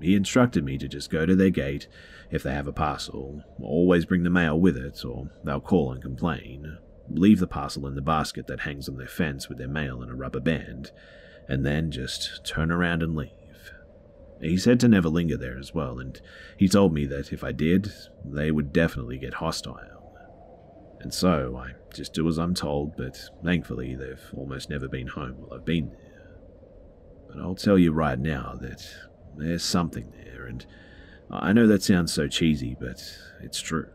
He instructed me to just go to their gate if they have a parcel, always bring the mail with it or they'll call and complain, leave the parcel in the basket that hangs on their fence with their mail in a rubber band, and then just turn around and leave. He said to never linger there as well, and he told me that if I did, they would definitely get hostile. And so I just do as I'm told, but thankfully they've almost never been home while I've been there. But I'll tell you right now that there's something there, and I know that sounds so cheesy, but it's true.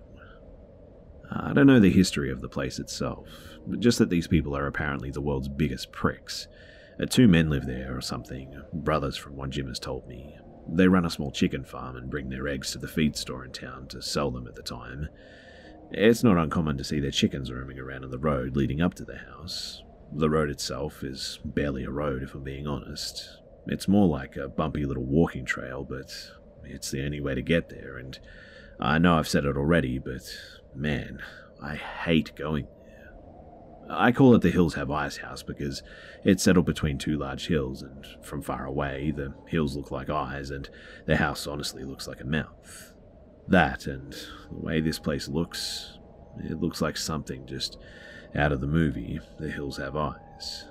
I don't know the history of the place itself, but just that these people are apparently the world's biggest pricks. Uh, two men live there or something, brothers from what Jim has told me. They run a small chicken farm and bring their eggs to the feed store in town to sell them at the time. It's not uncommon to see their chickens roaming around on the road leading up to the house. The road itself is barely a road, if I'm being honest. It's more like a bumpy little walking trail, but it's the only way to get there, and I know I've said it already, but man, I hate going there. I call it the Hills Have Eyes house because it's settled between two large hills, and from far away, the hills look like eyes, and the house honestly looks like a mouth. That, and the way this place looks, it looks like something just out of the movie, The Hills Have Eyes.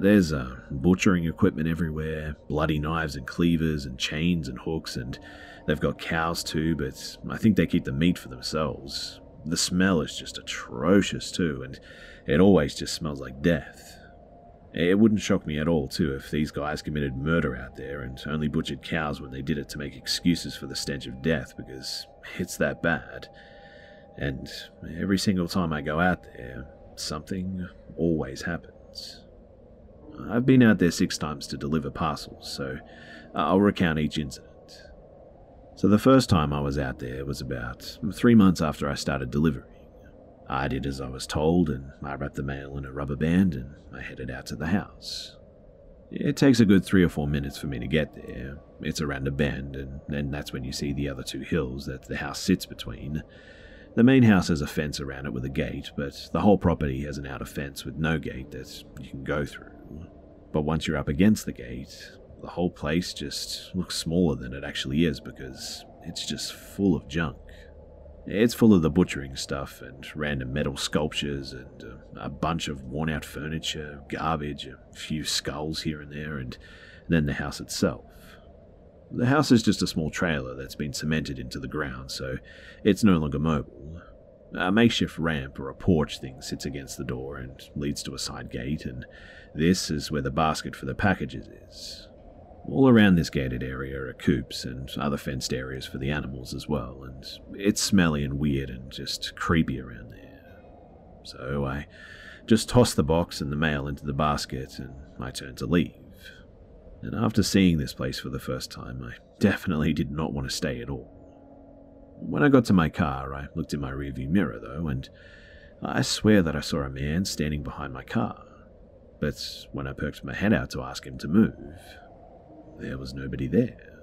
There's uh, butchering equipment everywhere, bloody knives and cleavers and chains and hooks, and they've got cows too, but I think they keep the meat for themselves. The smell is just atrocious too, and it always just smells like death. It wouldn't shock me at all too if these guys committed murder out there and only butchered cows when they did it to make excuses for the stench of death, because it's that bad. And every single time I go out there, something always happens. I've been out there six times to deliver parcels, so I'll recount each incident. So the first time I was out there was about three months after I started delivering. I did as I was told, and I wrapped the mail in a rubber band and I headed out to the house. It takes a good three or four minutes for me to get there. It's around a bend, and then that's when you see the other two hills that the house sits between. The main house has a fence around it with a gate, but the whole property has an outer fence with no gate that you can go through. But once you're up against the gate, the whole place just looks smaller than it actually is, because it's just full of junk. It's full of the butchering stuff and random metal sculptures and a bunch of worn-out furniture, garbage, a few skulls here and there, and then the house itself. The house is just a small trailer that's been cemented into the ground, so it's no longer mobile. A makeshift ramp or a porch thing sits against the door and leads to a side gate, and this is where the basket for the packages is. All around this gated area are coops and other fenced areas for the animals as well, and it's smelly and weird and just creepy around there. So I just tossed the box and the mail into the basket and I turned to leave. And after seeing this place for the first time, I definitely did not want to stay at all. When I got to my car, I looked in my rearview mirror though, and I swear that I saw a man standing behind my car. But when I perked my head out to ask him to move, there was nobody there.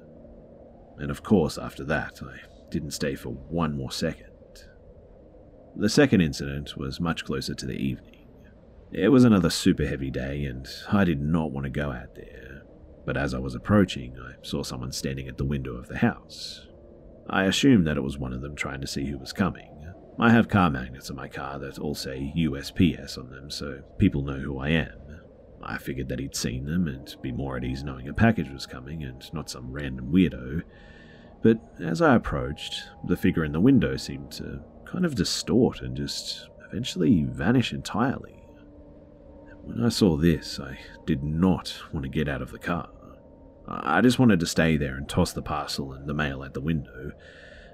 And of course, after that, I didn't stay for one more second. The second incident was much closer to the evening. It was another super heavy day, and I did not want to go out there. But as I was approaching, I saw someone standing at the window of the house. I assumed that it was one of them trying to see who was coming. I have car magnets in my car that all say U S P S on them, so people know who I am. I figured that he'd seen them and be more at ease knowing a package was coming and not some random weirdo. But as I approached, the figure in the window seemed to kind of distort and just eventually vanish entirely. When I saw this, I did not want to get out of the car. I just wanted to stay there and toss the parcel and the mail at the window.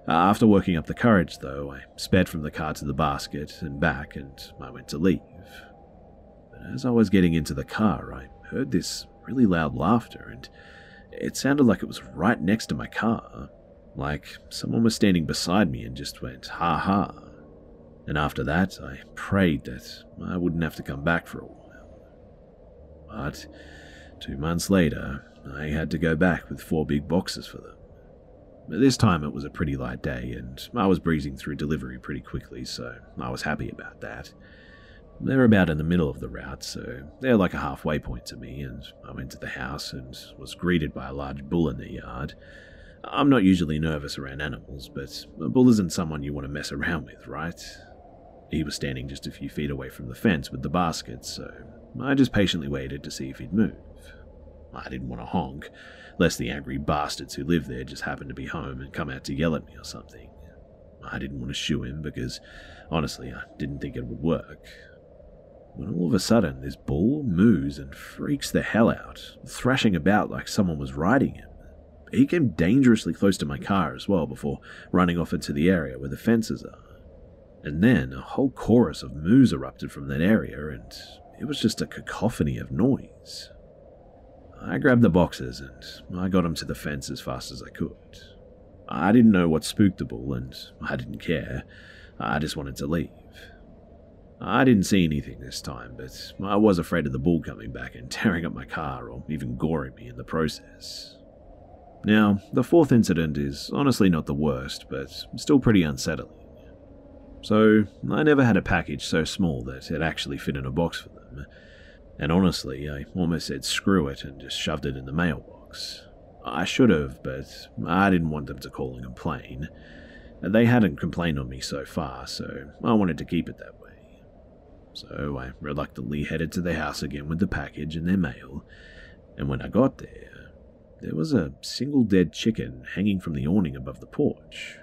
After working up the courage though, I sped from the car to the basket and back, and I went to leave. As I was getting into the car, I heard this really loud laughter, and it sounded like it was right next to my car, like someone was standing beside me and just went, ha ha. And after that, I prayed that I wouldn't have to come back for a while. But two months later, I had to go back with four big boxes for them. This time it was a pretty light day, and I was breezing through delivery pretty quickly, so I was happy about that. They're about in the middle of the route, so they're like a halfway point to me, and I went to the house and was greeted by a large bull in the yard. I'm not usually nervous around animals, but a bull isn't someone you want to mess around with, right? He was standing just a few feet away from the fence with the basket, so I just patiently waited to see if he'd move. I didn't want to honk, lest the angry bastards who live there just happen to be home and come out to yell at me or something. I didn't want to shoo him because, honestly, I didn't think it would work. When all of a sudden this bull moves and freaks the hell out, thrashing about like someone was riding him. He came dangerously close to my car as well before running off into the area where the fences are. And then a whole chorus of moos erupted from that area, and it was just a cacophony of noise. I grabbed the boxes and I got them to the fence as fast as I could. I didn't know what spooked the bull, and I didn't care. I just wanted to leave. I didn't see anything this time, but I was afraid of the bull coming back and tearing up my car or even goring me in the process. Now, the fourth incident is honestly not the worst, but still pretty unsettling. So, I never had a package so small that it actually fit in a box for them. And honestly, I almost said screw it and just shoved it in the mailbox. I should have, but I didn't want them to call and complain. They hadn't complained on me so far, so I wanted to keep it that way. So I reluctantly headed to the house again with the package and their mail, and when I got there, there was a single dead chicken hanging from the awning above the porch.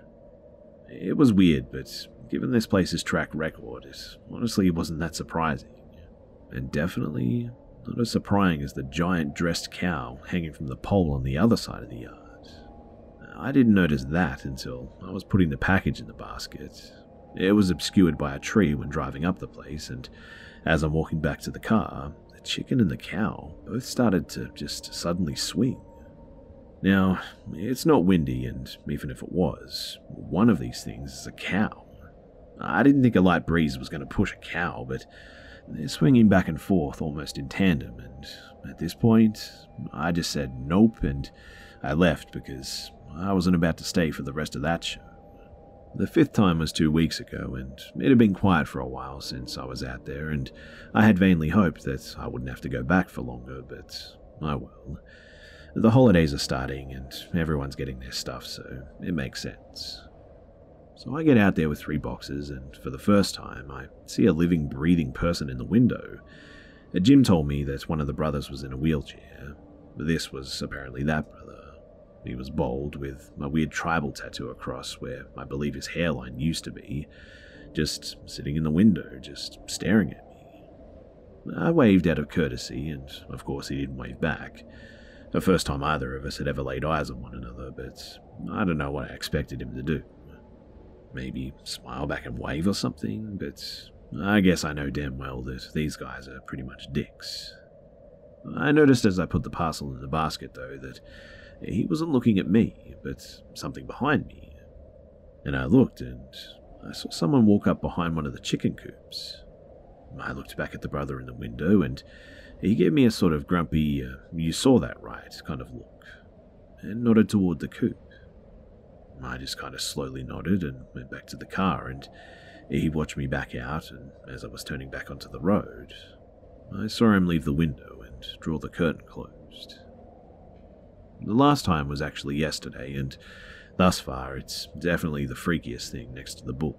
It was weird, but Given this place's track record, it honestly wasn't that surprising, and definitely not as surprising as the giant dressed cow hanging from the pole on the other side of the yard. I didn't notice that until I was putting the package in the basket. It was obscured by a tree when driving up the place, and as I'm walking back to the car, the chicken and the cow both started to just suddenly swing. Now, it's not windy, and even if it was, one of these things is a cow. I didn't think a light breeze was going to push a cow, but they're swinging back and forth almost in tandem, and at this point, I just said nope, and I left because I wasn't about to stay for the rest of that show. The fifth time was two weeks ago, and it had been quiet for a while since I was out there, and I had vainly hoped that I wouldn't have to go back for longer, but I will. The holidays are starting, and everyone's getting their stuff, so it makes sense. So I get out there with three boxes, and for the first time, I see a living, breathing person in the window. Jim told me that one of the brothers was in a wheelchair. This was apparently that brother. He was bald, with a weird tribal tattoo across where I believe his hairline used to be, just sitting in the window, just staring at me. I waved out of courtesy, and of course he didn't wave back. The first time either of us had ever laid eyes on one another, but I don't know what I expected him to do. Maybe smile back and wave or something, but I guess I know damn well that these guys are pretty much dicks. I noticed as I put the parcel in the basket, though, that he wasn't looking at me, but something behind me. And I looked, and I saw someone walk up behind one of the chicken coops. I looked back at the brother in the window, and he gave me a sort of grumpy, uh, you saw that right kind of look, and nodded toward the coop. I just kind of slowly nodded and went back to the car, and he watched me back out, and as I was turning back onto the road, I saw him leave the window and draw the curtain closed. The last time was actually yesterday, and thus far it's definitely the freakiest thing next to the bull.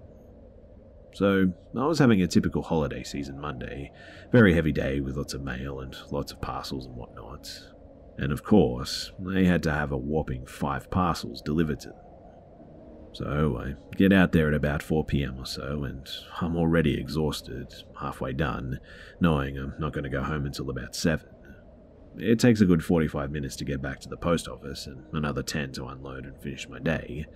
So I was having a typical holiday season Monday, very heavy day with lots of mail and lots of parcels and whatnot, and of course they had to have a whopping five parcels delivered to them. So I get out there at about four p m or so, and I'm already exhausted, halfway done, knowing I'm not going to go home until about seven. It takes a good forty-five minutes to get back to the post office, and another ten to unload and finish my day.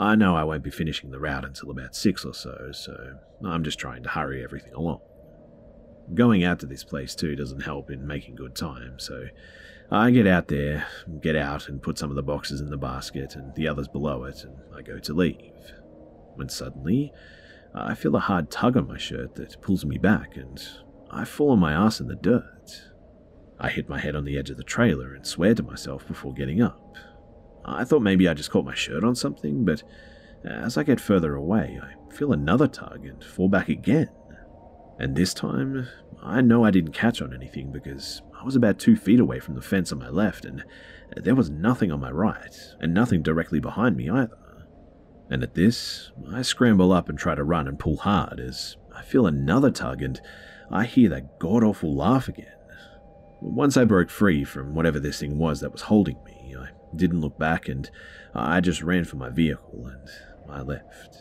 I know I won't be finishing the route until about six or so, so I'm just trying to hurry everything along. Going out to this place too doesn't help in making good time, so I get out there, get out and put some of the boxes in the basket and the others below it, and I go to leave. When suddenly, I feel a hard tug on my shirt that pulls me back, and I fall on my ass in the dirt. I hit my head on the edge of the trailer and swear to myself before getting up. I thought maybe I just caught my shirt on something, but as I get further away, I feel another tug and fall back again. And this time, I know I didn't catch on anything because I was about two feet away from the fence on my left, and there was nothing on my right, and nothing directly behind me either. And at this, I scramble up and try to run and pull hard as I feel another tug, and I hear that god-awful laugh again. Once I broke free from whatever this thing was that was holding me, I didn't look back, and I just ran for my vehicle, and I left.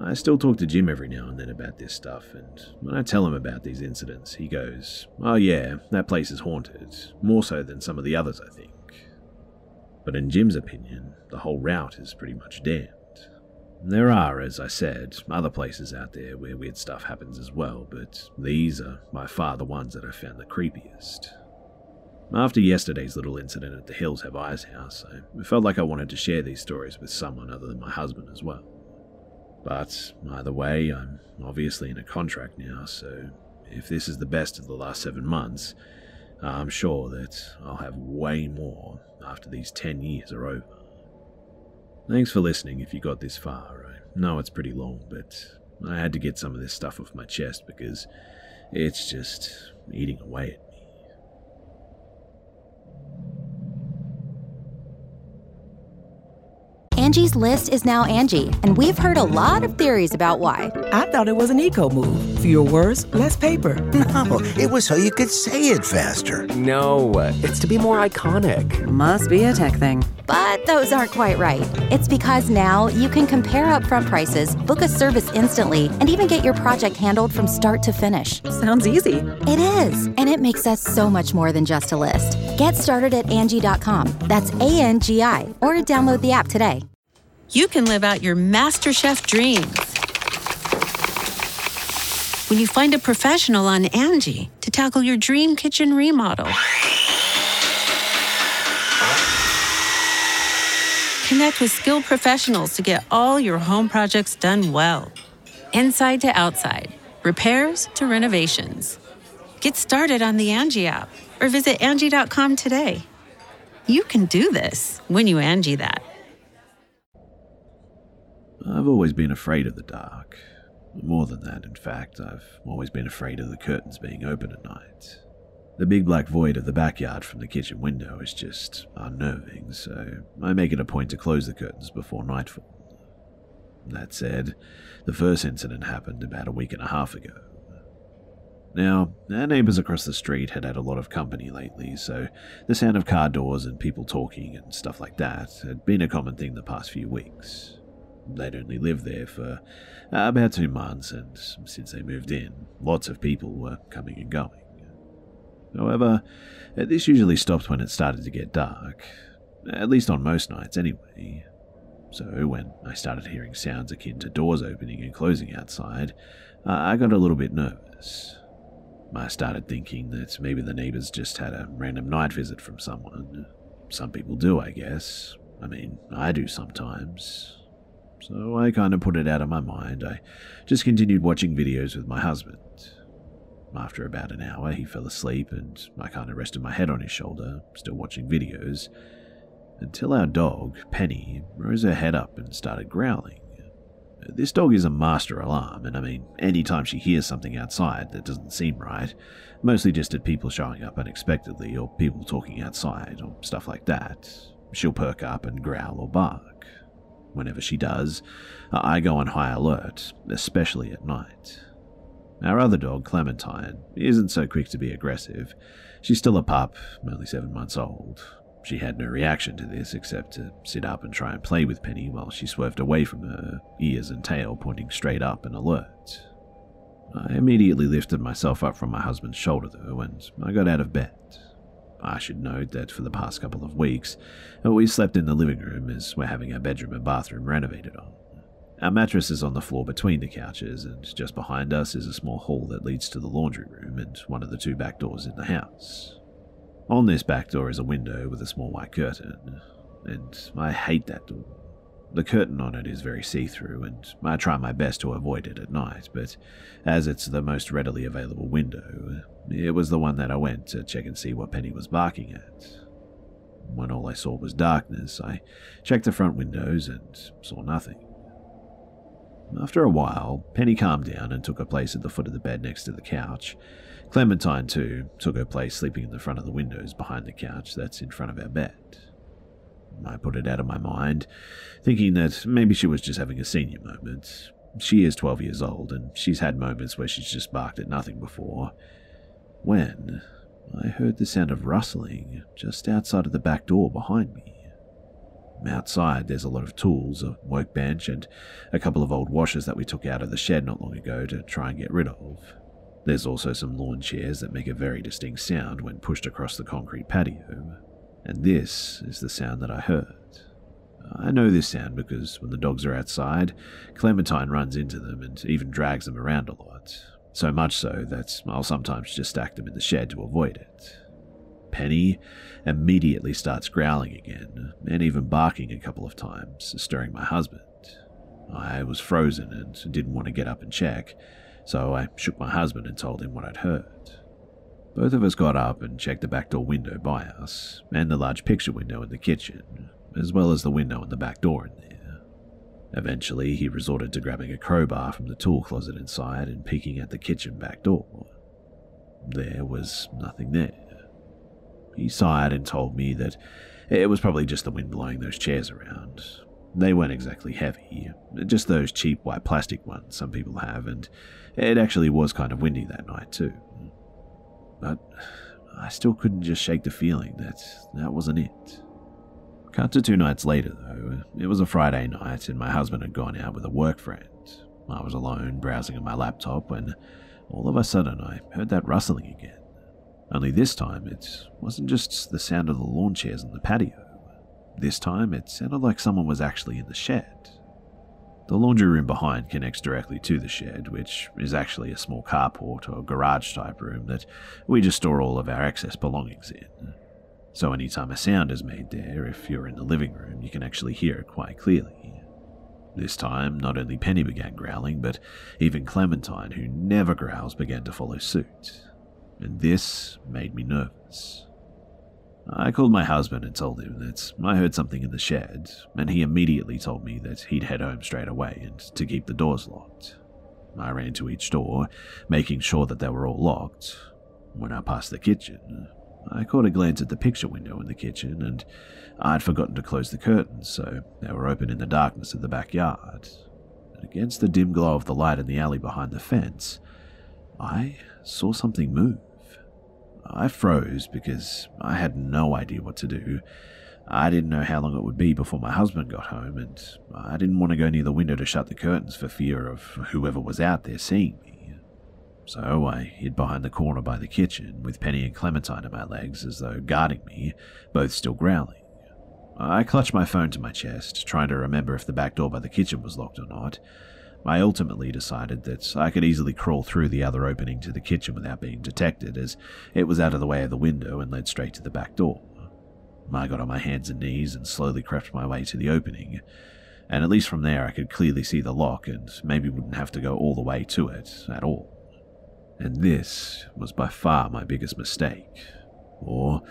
I still talk to Jim every now and then about this stuff, and when I tell him about these incidents, he goes, oh yeah, that place is haunted, more so than some of the others, I think. But in Jim's opinion, the whole route is pretty much damned. There are, as I said, other places out there where weird stuff happens as well, but these are by far the ones that I found the creepiest. After yesterday's little incident at the Hills Have Eyes house, I felt like I wanted to share these stories with someone other than my husband as well. But either way, I'm obviously in a contract now, so if this is the best of the last seven months, I'm sure that I'll have way more after these ten years are over. Thanks for listening if you got this far. I know it's pretty long, but I had to get some of this stuff off my chest because it's just eating away at me. Angie's List is now Angie, and we've heard a lot of theories about why. I thought it was an eco-move. Fewer words, less paper. No, it was so you could say it faster. No, it's to be more iconic. Must be a tech thing. But those aren't quite right. It's because now you can compare upfront prices, book a service instantly, and even get your project handled from start to finish. Sounds easy. It is, and it makes us so much more than just a list. Get started at Angie dot com. That's A N G I, or download the app today. You can live out your MasterChef dreams when you find a professional on Angie to tackle your dream kitchen remodel. Connect with skilled professionals to get all your home projects done well. Inside to outside, repairs to renovations. Get started on the Angie app or visit Angie dot com today. You can do this when you Angie that. I've always been afraid of the dark. More than that, in fact, I've always been afraid of the curtains being open at night. The big black void of the backyard from the kitchen window is just unnerving, so I make it a point to close the curtains before nightfall. That said, the first incident happened about a week and a half ago. Now, our neighbors across the street had had a lot of company lately, so the sound of car doors and people talking and stuff like that had been a common thing the past few weeks. They'd only lived there for about two months, and since they moved in, lots of people were coming and going. However, this usually stopped when it started to get dark, at least on most nights anyway. So when I started hearing sounds akin to doors opening and closing outside, I got a little bit nervous. I started thinking that maybe the neighbors just had a random night visit from someone. Some people do, I guess. I mean, I do sometimes. So I kind of put it out of my mind. I just continued watching videos with my husband. After about an hour, he fell asleep, and I kind of rested my head on his shoulder, still watching videos, until our dog, Penny, rose her head up and started growling. This dog is a master alarm, and I mean, any time she hears something outside that doesn't seem right, mostly just at people showing up unexpectedly or people talking outside or stuff like that, she'll perk up and growl or bark. Whenever she does, I go on high alert, especially at night. Our other dog, Clementine, isn't so quick to be aggressive. She's still a pup, only seven months old. She had no reaction to this except to sit up and try and play with Penny while she swerved away from her, ears and tail pointing straight up and alert. I immediately lifted myself up from my husband's shoulder, though, and I got out of bed. I should note that for the past couple of weeks, we slept in the living room as we're having our bedroom and bathroom renovated on. Our mattress is on the floor between the couches, and just behind us is a small hall that leads to the laundry room and one of the two back doors in the house. On this back door is a window with a small white curtain, and I hate that door. The curtain on it is very see-through, and I try my best to avoid it at night, but as it's the most readily available window, it was the one that I went to check and see what Penny was barking at. When all I saw was darkness, I checked the front windows and saw nothing. After a while, Penny calmed down and took her place at the foot of the bed next to the couch. Clementine, too, took her place sleeping in the front of the windows behind the couch that's in front of our bed. I put it out of my mind, thinking that maybe she was just having a senior moment. She is twelve years old, and she's had moments where she's just barked at nothing before. When I heard the sound of rustling just outside of the back door behind me. Outside, there's a lot of tools, a workbench, and a couple of old washers that we took out of the shed not long ago to try and get rid of. There's also some lawn chairs that make a very distinct sound when pushed across the concrete patio, and this is the sound that I heard. I know this sound because when the dogs are outside, Clementine runs into them and even drags them around a lot, so much so that I'll sometimes just stack them in the shed to avoid it. Penny immediately starts growling again, and even barking a couple of times, stirring my husband. I was frozen and didn't want to get up and check, so I shook my husband and told him what I'd heard. Both of us got up and checked the back door window by us, and the large picture window in the kitchen, as well as the window and the back door in there. Eventually, he resorted to grabbing a crowbar from the tool closet inside and peeking at the kitchen back door. There was nothing there. He sighed and told me that it was probably just the wind blowing those chairs around. They weren't exactly heavy, just those cheap white plastic ones some people have, and it actually was kind of windy that night too. But I still couldn't just shake the feeling that that wasn't it. Cut to two nights later, though. It was a Friday night, and my husband had gone out with a work friend. I was alone, browsing on my laptop, when all of a sudden I heard that rustling again. Only this time, it wasn't just the sound of the lawn chairs on the patio. This time, it sounded like someone was actually in the shed. The laundry room behind connects directly to the shed, which is actually a small carport or garage-type room that we just store all of our excess belongings in. So anytime a sound is made there, if you're in the living room, you can actually hear it quite clearly. This time, not only Penny began growling, but even Clementine, who never growls, began to follow suit. And this made me nervous. I called my husband and told him that I heard something in the shed, and he immediately told me that he'd head home straight away and to keep the doors locked. I ran to each door, making sure that they were all locked. When I passed the kitchen, I caught a glance at the picture window in the kitchen, and I'd forgotten to close the curtains, so they were open in the darkness of the backyard. And against the dim glow of the light in the alley behind the fence, I saw something move. I froze because I had no idea what to do. I didn't know how long it would be before my husband got home, and I didn't want to go near the window to shut the curtains for fear of whoever was out there seeing me. So I hid behind the corner by the kitchen, with Penny and Clementine at my legs as though guarding me, both still growling. I clutched my phone to my chest, trying to remember if the back door by the kitchen was locked or not. I ultimately decided that I could easily crawl through the other opening to the kitchen without being detected, as it was out of the way of the window and led straight to the back door. I got on my hands and knees and slowly crept my way to the opening, and at least from there I could clearly see the lock and maybe wouldn't have to go all the way to it at all. And this was by far my biggest mistake, or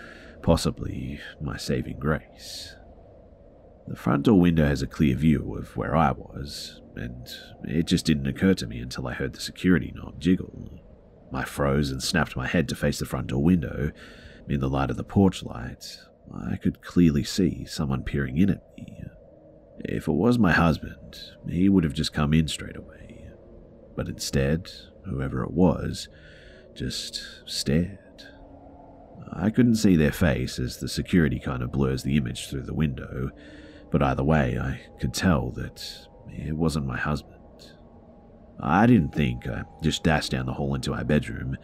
possibly my saving grace. The front door window has a clear view of where I was, and it just didn't occur to me until I heard the security knob jiggle. I froze and snapped my head to face the front door window. In the light of the porch light, I could clearly see someone peering in at me. If it was my husband, he would have just come in straight away. But instead, whoever it was just stared. I couldn't see their face as the security kind of blurs the image through the window, but either way, I could tell that it wasn't my husband. I didn't think. I just dashed down the hall into our bedroom,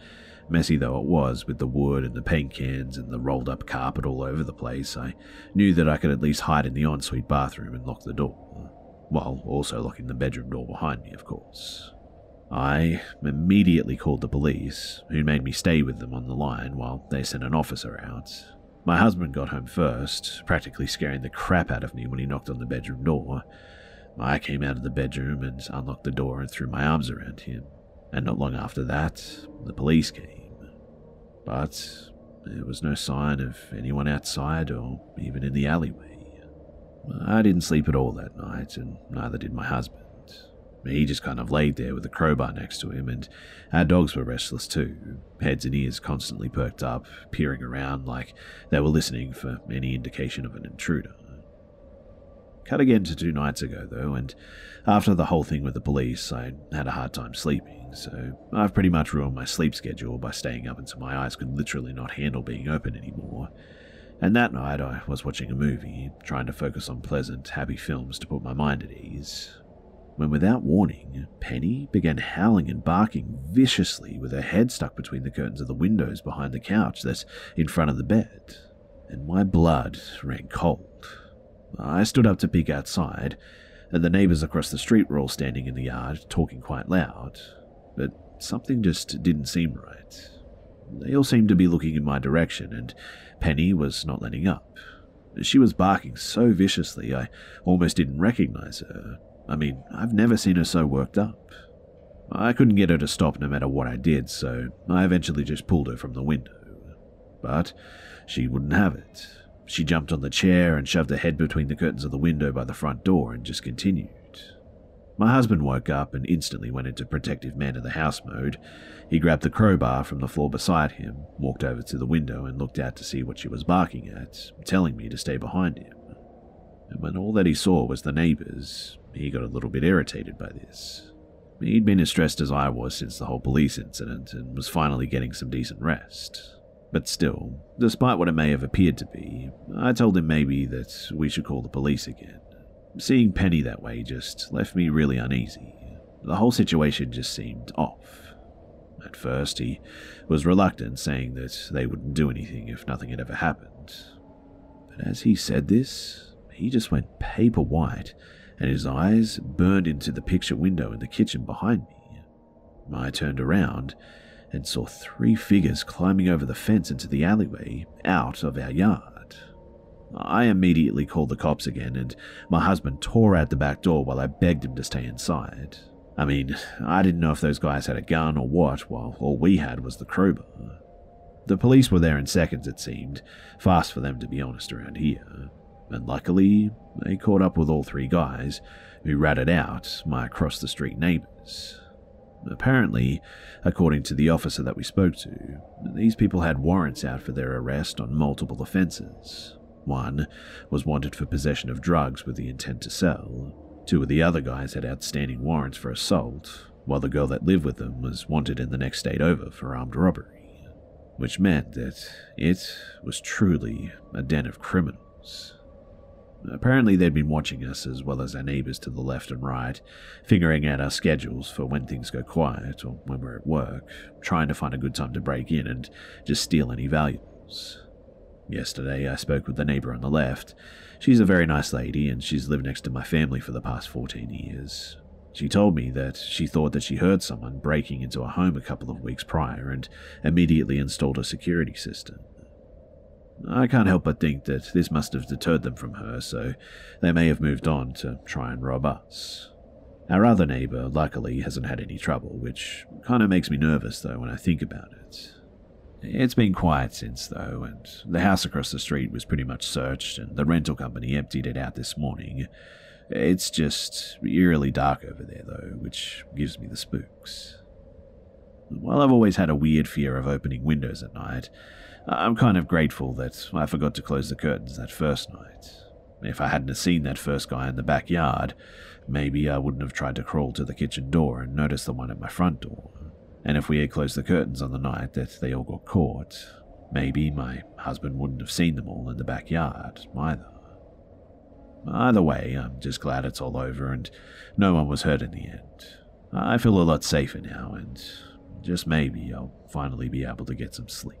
messy though it was with the wood and the paint cans and the rolled up carpet all over the place. I knew that I could at least hide in the ensuite bathroom and lock the door, while also locking the bedroom door behind me, of course. I immediately called the police, who made me stay with them on the line while they sent an officer out. My husband got home first, practically scaring the crap out of me when he knocked on the bedroom door. I came out of the bedroom and unlocked the door and threw my arms around him, and not long after that, the police came. But there was no sign of anyone outside or even in the alleyway. I didn't sleep at all that night, and neither did my husband. He just kind of laid there with a crowbar next to him, and our dogs were restless too, heads and ears constantly perked up, peering around like they were listening for any indication of an intruder. Cut again to two nights ago, though, and after the whole thing with the police, I had a hard time sleeping, so I've pretty much ruined my sleep schedule by staying up until my eyes could literally not handle being open anymore. And that night, I was watching a movie, trying to focus on pleasant, happy films to put my mind at ease, when without warning, Penny began howling and barking viciously with her head stuck between the curtains of the windows behind the couch that's in front of the bed, and my blood ran cold. I stood up to peek outside, and the neighbors across the street were all standing in the yard, talking quite loud, but something just didn't seem right. They all seemed to be looking in my direction, and Penny was not letting up. She was barking so viciously, I almost didn't recognize her. I mean, I've never seen her so worked up. I couldn't get her to stop no matter what I did, so I eventually just pulled her from the window. But she wouldn't have it. She jumped on the chair and shoved her head between the curtains of the window by the front door and just continued. My husband woke up and instantly went into protective man of the house mode. He grabbed the crowbar from the floor beside him, walked over to the window and looked out to see what she was barking at, telling me to stay behind him. And when all that he saw was the neighbors, he got a little bit irritated by this. He'd been as stressed as I was since the whole police incident and was finally getting some decent rest. But still, despite what it may have appeared to be, I told him maybe that we should call the police again. Seeing Penny that way just left me really uneasy. The whole situation just seemed off. At first, he was reluctant, saying that they wouldn't do anything if nothing had ever happened. But as he said this, he just went paper white, and his eyes burned into the picture window in the kitchen behind me. I turned around and saw three figures climbing over the fence into the alleyway out of our yard. I immediately called the cops again, and my husband tore out the back door while I begged him to stay inside. I mean, I didn't know if those guys had a gun or what, while all we had was the crowbar. The police were there in seconds, it seemed, fast for them to be honest around here, and luckily they caught up with all three guys, who ratted out my across-the-street neighbours. Apparently, according to the officer that we spoke to, these people had warrants out for their arrest on multiple offences. One was wanted for possession of drugs with the intent to sell. Two of the other guys had outstanding warrants for assault, while the girl that lived with them was wanted in the next state over for armed robbery, which meant that it was truly a den of criminals. Apparently they'd been watching us as well as our neighbours to the left and right, figuring out our schedules for when things go quiet or when we're at work, trying to find a good time to break in and just steal any valuables. Yesterday, I spoke with the neighbour on the left. She's a very nice lady, and she's lived next to my family for the past fourteen years. She told me that she thought that she heard someone breaking into her home a couple of weeks prior and immediately installed a security system. I can't help but think that this must have deterred them from her, so they may have moved on to try and rob us. Our other neighbour, luckily, hasn't had any trouble, which kind of makes me nervous, though, when I think about it. It's been quiet since, though, and the house across the street was pretty much searched, and the rental company emptied it out this morning. It's just eerily dark over there, though, which gives me the spooks. While I've always had a weird fear of opening windows at night, I'm kind of grateful that I forgot to close the curtains that first night. If I hadn't seen that first guy in the backyard, maybe I wouldn't have tried to crawl to the kitchen door and noticed the one at my front door. And if we had closed the curtains on the night that they all got caught, maybe my husband wouldn't have seen them all in the backyard either. Either way, I'm just glad it's all over and no one was hurt in the end. I feel a lot safer now, and just maybe I'll finally be able to get some sleep.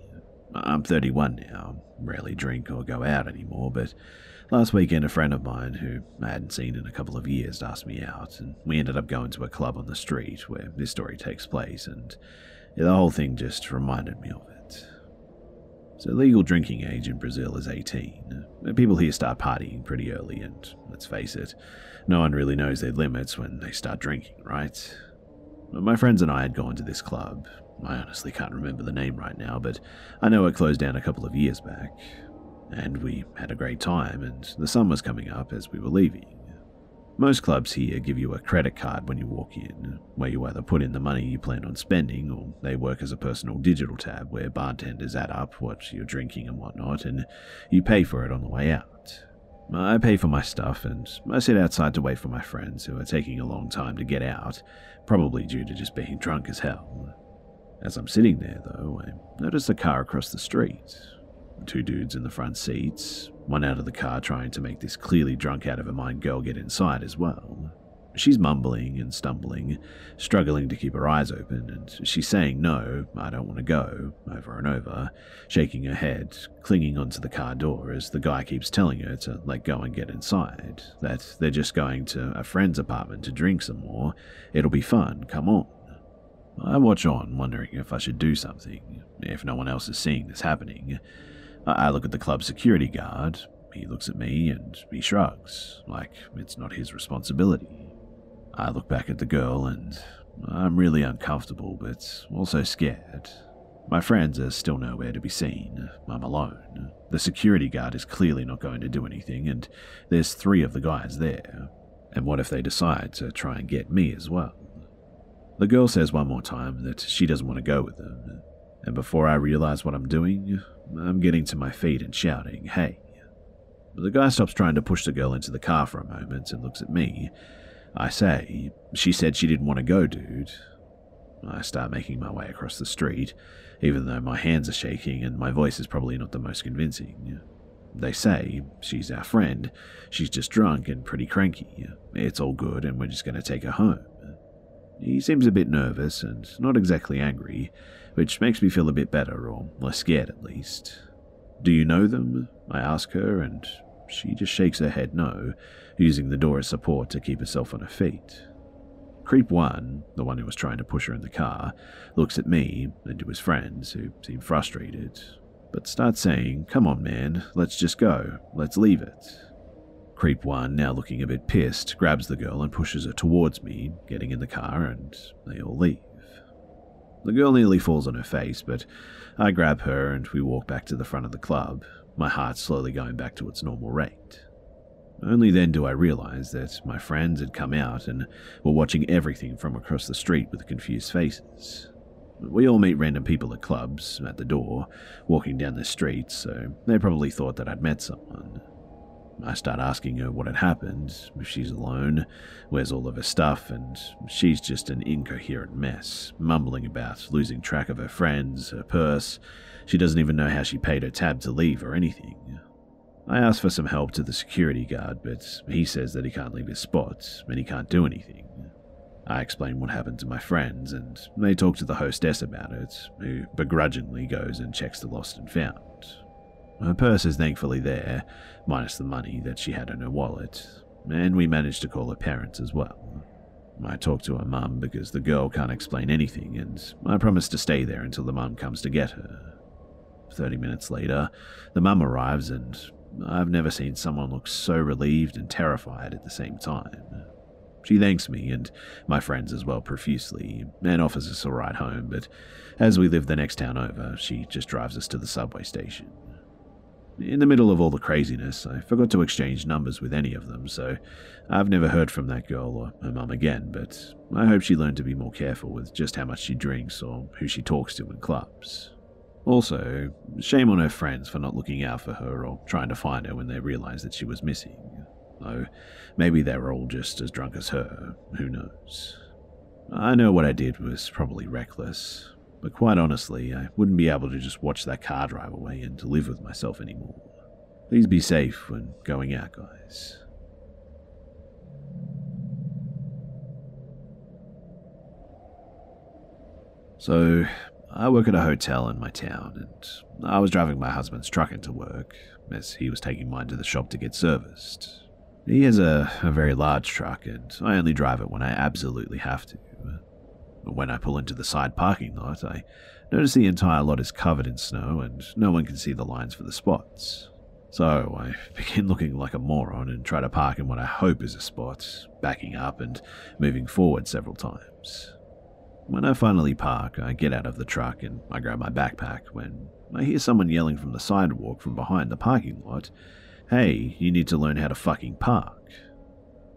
I'm thirty-one now, rarely drink or go out anymore, but last weekend, a friend of mine who I hadn't seen in a couple of years asked me out, and we ended up going to a club on the street where this story takes place, and the whole thing just reminded me of it. So legal drinking age in Brazil is eighteen. People here start partying pretty early, and let's face it, no one really knows their limits when they start drinking, right? My friends and I had gone to this club. I honestly can't remember the name right now, but I know it closed down a couple of years back. And we had a great time, and the sun was coming up as we were leaving. Most clubs here give you a credit card when you walk in, where you either put in the money you plan on spending, or they work as a personal digital tab where bartenders add up what you're drinking and whatnot, and you pay for it on the way out. I pay for my stuff, and I sit outside to wait for my friends, who are taking a long time to get out, probably due to just being drunk as hell. As I'm sitting there, though, I notice a car across the street. Two dudes in the front seats, one out of the car trying to make this clearly drunk out of her mind girl get inside as well. She's mumbling and stumbling, struggling to keep her eyes open, and she's saying, "No, I don't want to go," over and over, shaking her head, clinging onto the car door as the guy keeps telling her to let go and get inside, that they're just going to a friend's apartment to drink some more, it'll be fun, come on. I watch on, wondering if I should do something, if no one else is seeing this happening. I look at the club security guard, he looks at me and he shrugs, like it's not his responsibility. I look back at the girl and I'm really uncomfortable, but also scared. My friends are still nowhere to be seen. I'm alone. The security guard is clearly not going to do anything, and there's three of the guys there. And what if they decide to try and get me as well? The girl says one more time that she doesn't want to go with them, and before I realize what I'm doing, I'm getting to my feet and shouting, "Hey!" But the guy stops trying to push the girl into the car for a moment and looks at me. I say, "She said she didn't want to go, dude." I start making my way across the street, even though my hands are shaking and my voice is probably not the most convincing. They say, "She's our friend. She's just drunk and pretty cranky. It's all good and we're just going to take her home." He seems a bit nervous and not exactly angry, which makes me feel a bit better, or less scared at least. "Do you know them?" I ask her, and she just shakes her head no, using the door as support to keep herself on her feet. Creep one, the one who was trying to push her in the car, looks at me and to his friends, who seem frustrated, but starts saying, "Come on, man, let's just go, let's leave it." Creep one, now looking a bit pissed, grabs the girl and pushes her towards me, getting in the car, and they all leave. The girl nearly falls on her face, but I grab her and we walk back to the front of the club, my heart slowly going back to its normal rate. Only then do I realize that my friends had come out and were watching everything from across the street with confused faces. We all meet random people at clubs, at the door, walking down the street, so they probably thought that I'd met someone. I start asking her what had happened, if she's alone, where's all of her stuff, and she's just an incoherent mess, mumbling about losing track of her friends, her purse. She doesn't even know how she paid her tab to leave or anything. I ask for some help to the security guard, but he says that he can't leave his spot and he can't do anything. I explain what happened to my friends, and they talk to the hostess about it, who begrudgingly goes and checks the lost and found. Her purse is thankfully there, minus the money that she had in her wallet, and we manage to call her parents as well. I talk to her mum because the girl can't explain anything, and I promise to stay there until the mum comes to get her. Thirty minutes later, the mum arrives, and I've never seen someone look so relieved and terrified at the same time. She thanks me and my friends as well profusely, and offers us a ride home, but as we live the next town over, she just drives us to the subway station. In the middle of all the craziness, I forgot to exchange numbers with any of them, so I've never heard from that girl or her mum again, but I hope she learned to be more careful with just how much she drinks or who she talks to in clubs. Also, shame on her friends for not looking out for her or trying to find her when they realized that she was missing. Though maybe they were all just as drunk as her, who knows. I know what I did was probably reckless, but quite honestly, I wouldn't be able to just watch that car drive away and to live with myself anymore. Please be safe when going out, guys. So, I work at a hotel in my town, and I was driving my husband's truck into work, as he was taking mine to the shop to get serviced. He has a, a very large truck, and I only drive it when I absolutely have to. When I pull into the side parking lot, I notice the entire lot is covered in snow, and no one can see the lines for the spots. So I begin looking like a moron and try to park in what I hope is a spot, backing up and moving forward several times. When I finally park, I get out of the truck and I grab my backpack when I hear someone yelling from the sidewalk from behind the parking lot, "Hey, you need to learn how to fucking park."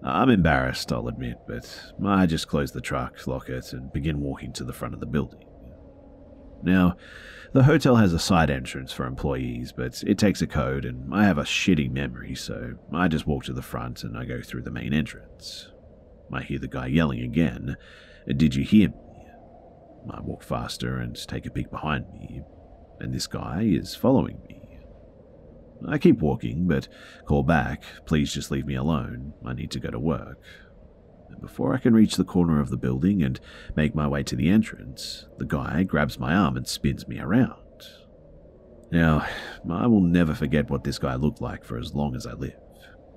I'm embarrassed, I'll admit, but I just close the truck, lock it, and begin walking to the front of the building. Now, the hotel has a side entrance for employees, but it takes a code and I have a shitty memory, so I just walk to the front and I go through the main entrance. I hear the guy yelling again, "Did you hear me?" I walk faster and take a peek behind me, and this guy is following me. I keep walking, but call back, "Please just leave me alone, I need to go to work." And before I can reach the corner of the building and make my way to the entrance, the guy grabs my arm and spins me around. Now, I will never forget what this guy looked like for as long as I live.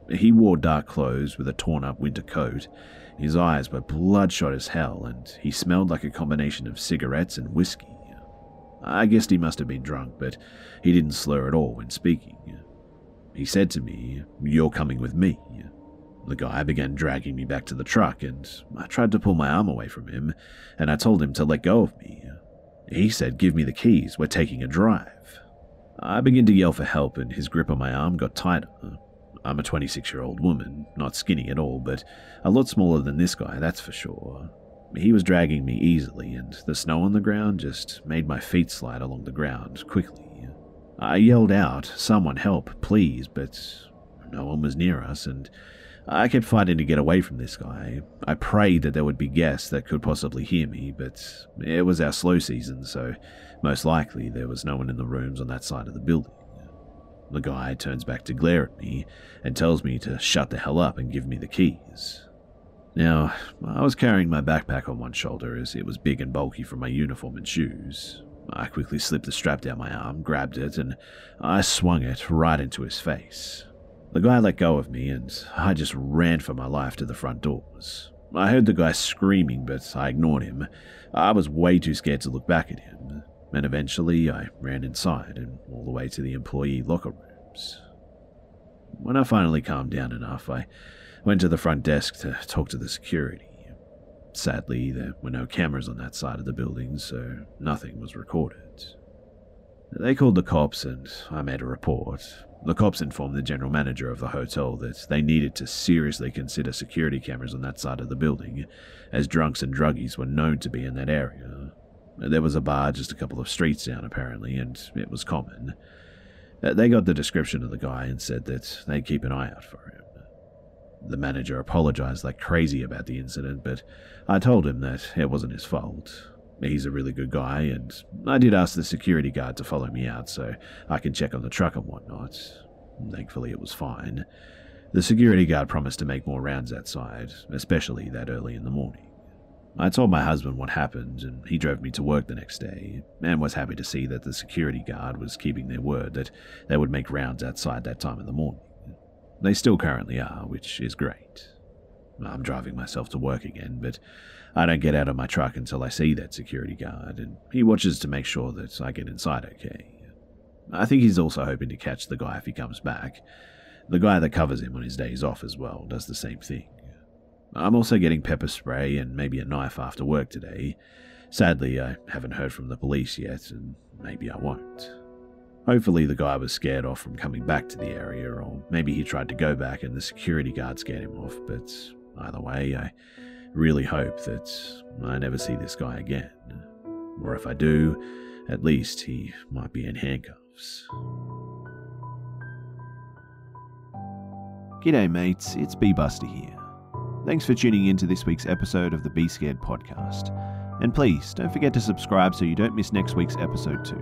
He wore dark clothes with a torn-up winter coat. His eyes were bloodshot as hell, and he smelled like a combination of cigarettes and whiskey. I guessed he must have been drunk, but he didn't slur at all when speaking. He said to me, "You're coming with me." The guy began dragging me back to the truck, and I tried to pull my arm away from him, and I told him to let go of me. He said, "Give me the keys, we're taking a drive." I began to yell for help, and his grip on my arm got tighter. I'm a twenty-six-year-old woman, not skinny at all, but a lot smaller than this guy, that's for sure. He was dragging me easily, and the snow on the ground just made my feet slide along the ground quickly. I yelled out, "Someone help, please," but no one was near us, and I kept fighting to get away from this guy. I prayed that there would be guests that could possibly hear me, but it was our slow season, so most likely there was no one in the rooms on that side of the building. The guy turns back to glare at me and tells me to shut the hell up and give me the keys. Now, I was carrying my backpack on one shoulder as it was big and bulky from my uniform and shoes. I quickly slipped the strap down my arm, grabbed it, and I swung it right into his face. The guy let go of me, and I just ran for my life to the front doors. I heard the guy screaming, but I ignored him. I was way too scared to look back at him, and eventually I ran inside and all the way to the employee locker rooms. When I finally calmed down enough, I went to the front desk to talk to the security. Sadly, there were no cameras on that side of the building, so nothing was recorded. They called the cops, and I made a report. The cops informed the general manager of the hotel that they needed to seriously consider security cameras on that side of the building, as drunks and druggies were known to be in that area. There was a bar just a couple of streets down, apparently, and it was common. They got the description of the guy and said that they'd keep an eye out for him. The manager apologized like crazy about the incident, but I told him that it wasn't his fault. He's a really good guy, and I did ask the security guard to follow me out so I could check on the truck and whatnot. Thankfully, it was fine. The security guard promised to make more rounds outside, especially that early in the morning. I told my husband what happened, and he drove me to work the next day, and was happy to see that the security guard was keeping their word that they would make rounds outside that time in the morning. They still currently are, which is great. I'm driving myself to work again, but I don't get out of my truck until I see that security guard, and he watches to make sure that I get inside okay. I think he's also hoping to catch the guy if he comes back. The guy that covers him on his days off as well does the same thing. I'm also getting pepper spray and maybe a knife after work today. Sadly, I haven't heard from the police yet, and maybe I won't. Hopefully the guy was scared off from coming back to the area, or maybe he tried to go back and the security guard scared him off, but either way, I really hope that I never see this guy again. Or if I do, at least he might be in handcuffs. G'day mates, it's B. Buster here. Thanks for tuning in to this week's episode of the Be Scared podcast. And please, don't forget to subscribe so you don't miss next week's episode too.